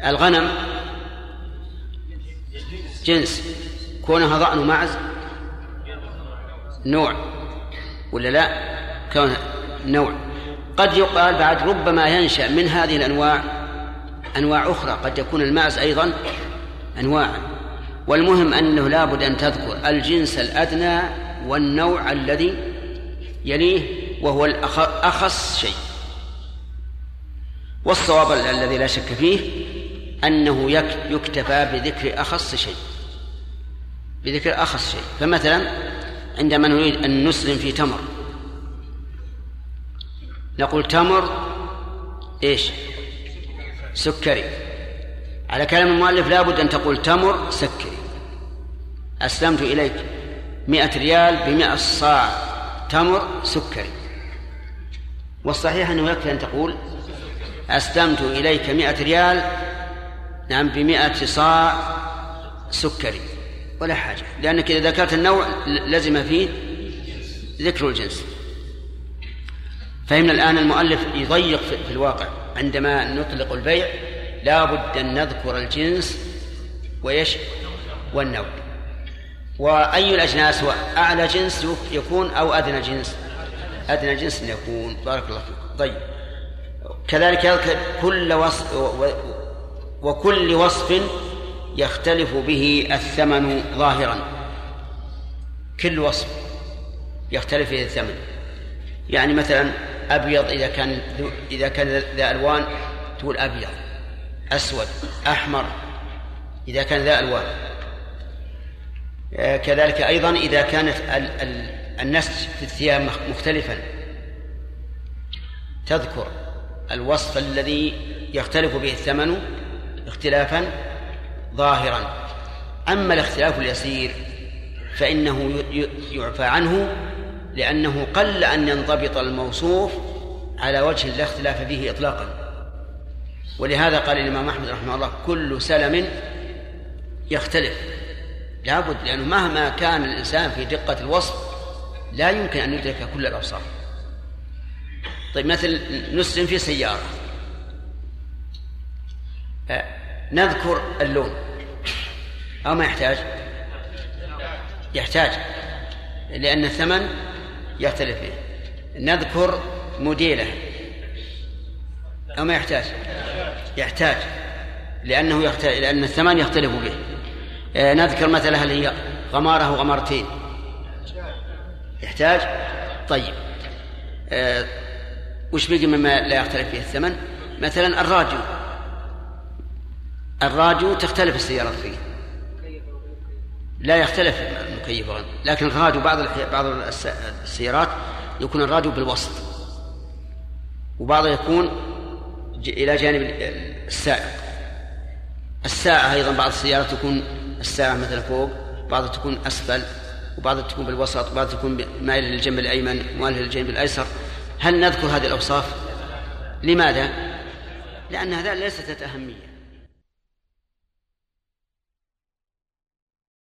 الغنم جنس، كونها ضأن ومعز نوع ولا لا؟ كونها نوع. قد يقال بعد ربما ينشأ من هذه الأنواع أنواع أخرى، قد يكون المعز أيضا أنواعا. والمهم أنه لا بد أن تذكر الجنس الأدنى والنوع الذي يليه، وهو الأخص شيء. والصواب الذي لا شك فيه أنه يكتفى بذكر أخص شيء بذكر أخص شيء. فمثلا عندما نريد أن نسلم في تمر نقول تمر إيش؟ سكري. على كلام المؤلف لا بد أن تقول تمر سكري. أسلمت إليك مئة ريال بمئة صاع تمر سكري. والصحيح أنه يكفي أن تقول أسلمت إليك مئة ريال نعم بمئة صاع سكري، ولا حاجة، لأنك إذا ذكرت النوع لازم فيه ذكر الجنس. فهمنا الآن المؤلف يضيق في الواقع عندما نطلق البيع، لا بد أن نذكر الجنس ويش والنوع. وأي الأجناس أعلى جنس يكون أو أدنى جنس أدنى جنس يكون. بارك الله فيكم. طيب، كذلك يذكر كل وصف و... وكل وصف يختلف به الثمن ظاهرا. كل وصف يختلف به الثمن، يعني مثلا أبيض إذا كان إذا كان ذا ألوان تقول أبيض، أسود، أحمر إذا كان ذا ألوان. كذلك أيضا إذا كانت النسج في الثياب مختلفا تذكر الوصف الذي يختلف به الثمن اختلافا ظاهرا. أما الاختلاف اليسير فإنه يعفى عنه، لأنه قل أن ينضبط الموصوف على وجه لا اختلاف فيه إطلاقا. ولهذا قال الإمام أحمد رحمه الله كل سلم يختلف، لا بد، لأنه مهما كان الإنسان في دقة الوصف لا يمكن أن يدرك كل الأوصاف. طيب، مثل نسلم في سيارة، نذكر اللون أو ما يحتاج؟ يحتاج، لأن الثمن يختلف فيه. نذكر موديله أو ما يحتاج؟ يحتاج، لأنه يختلف، لأن الثمن يختلف به. نذكر مثلا اللي هي غمارة وغمارتين يحتاج. طيب آه وش بيجي مما لا يختلف فيه الثمن؟ مثلا الراجو، الراجو تختلف السيارات فيه، لا يختلف المكيف، لكن الراجو بعض بعض السيارات يكون الراجو بالوسط وبعضه يكون الى جانب السائق. الساعة ايضا بعض السيارات تكون الساعة مثلا فوق، بعضها تكون اسفل، وبعضها تكون بالوسط، وبعضها تكون مائل للجنب الايمن ومائل للجنب الايسر. هل نذكر هذه الاوصاف؟ لماذا؟ لان هذا ليست اهمية.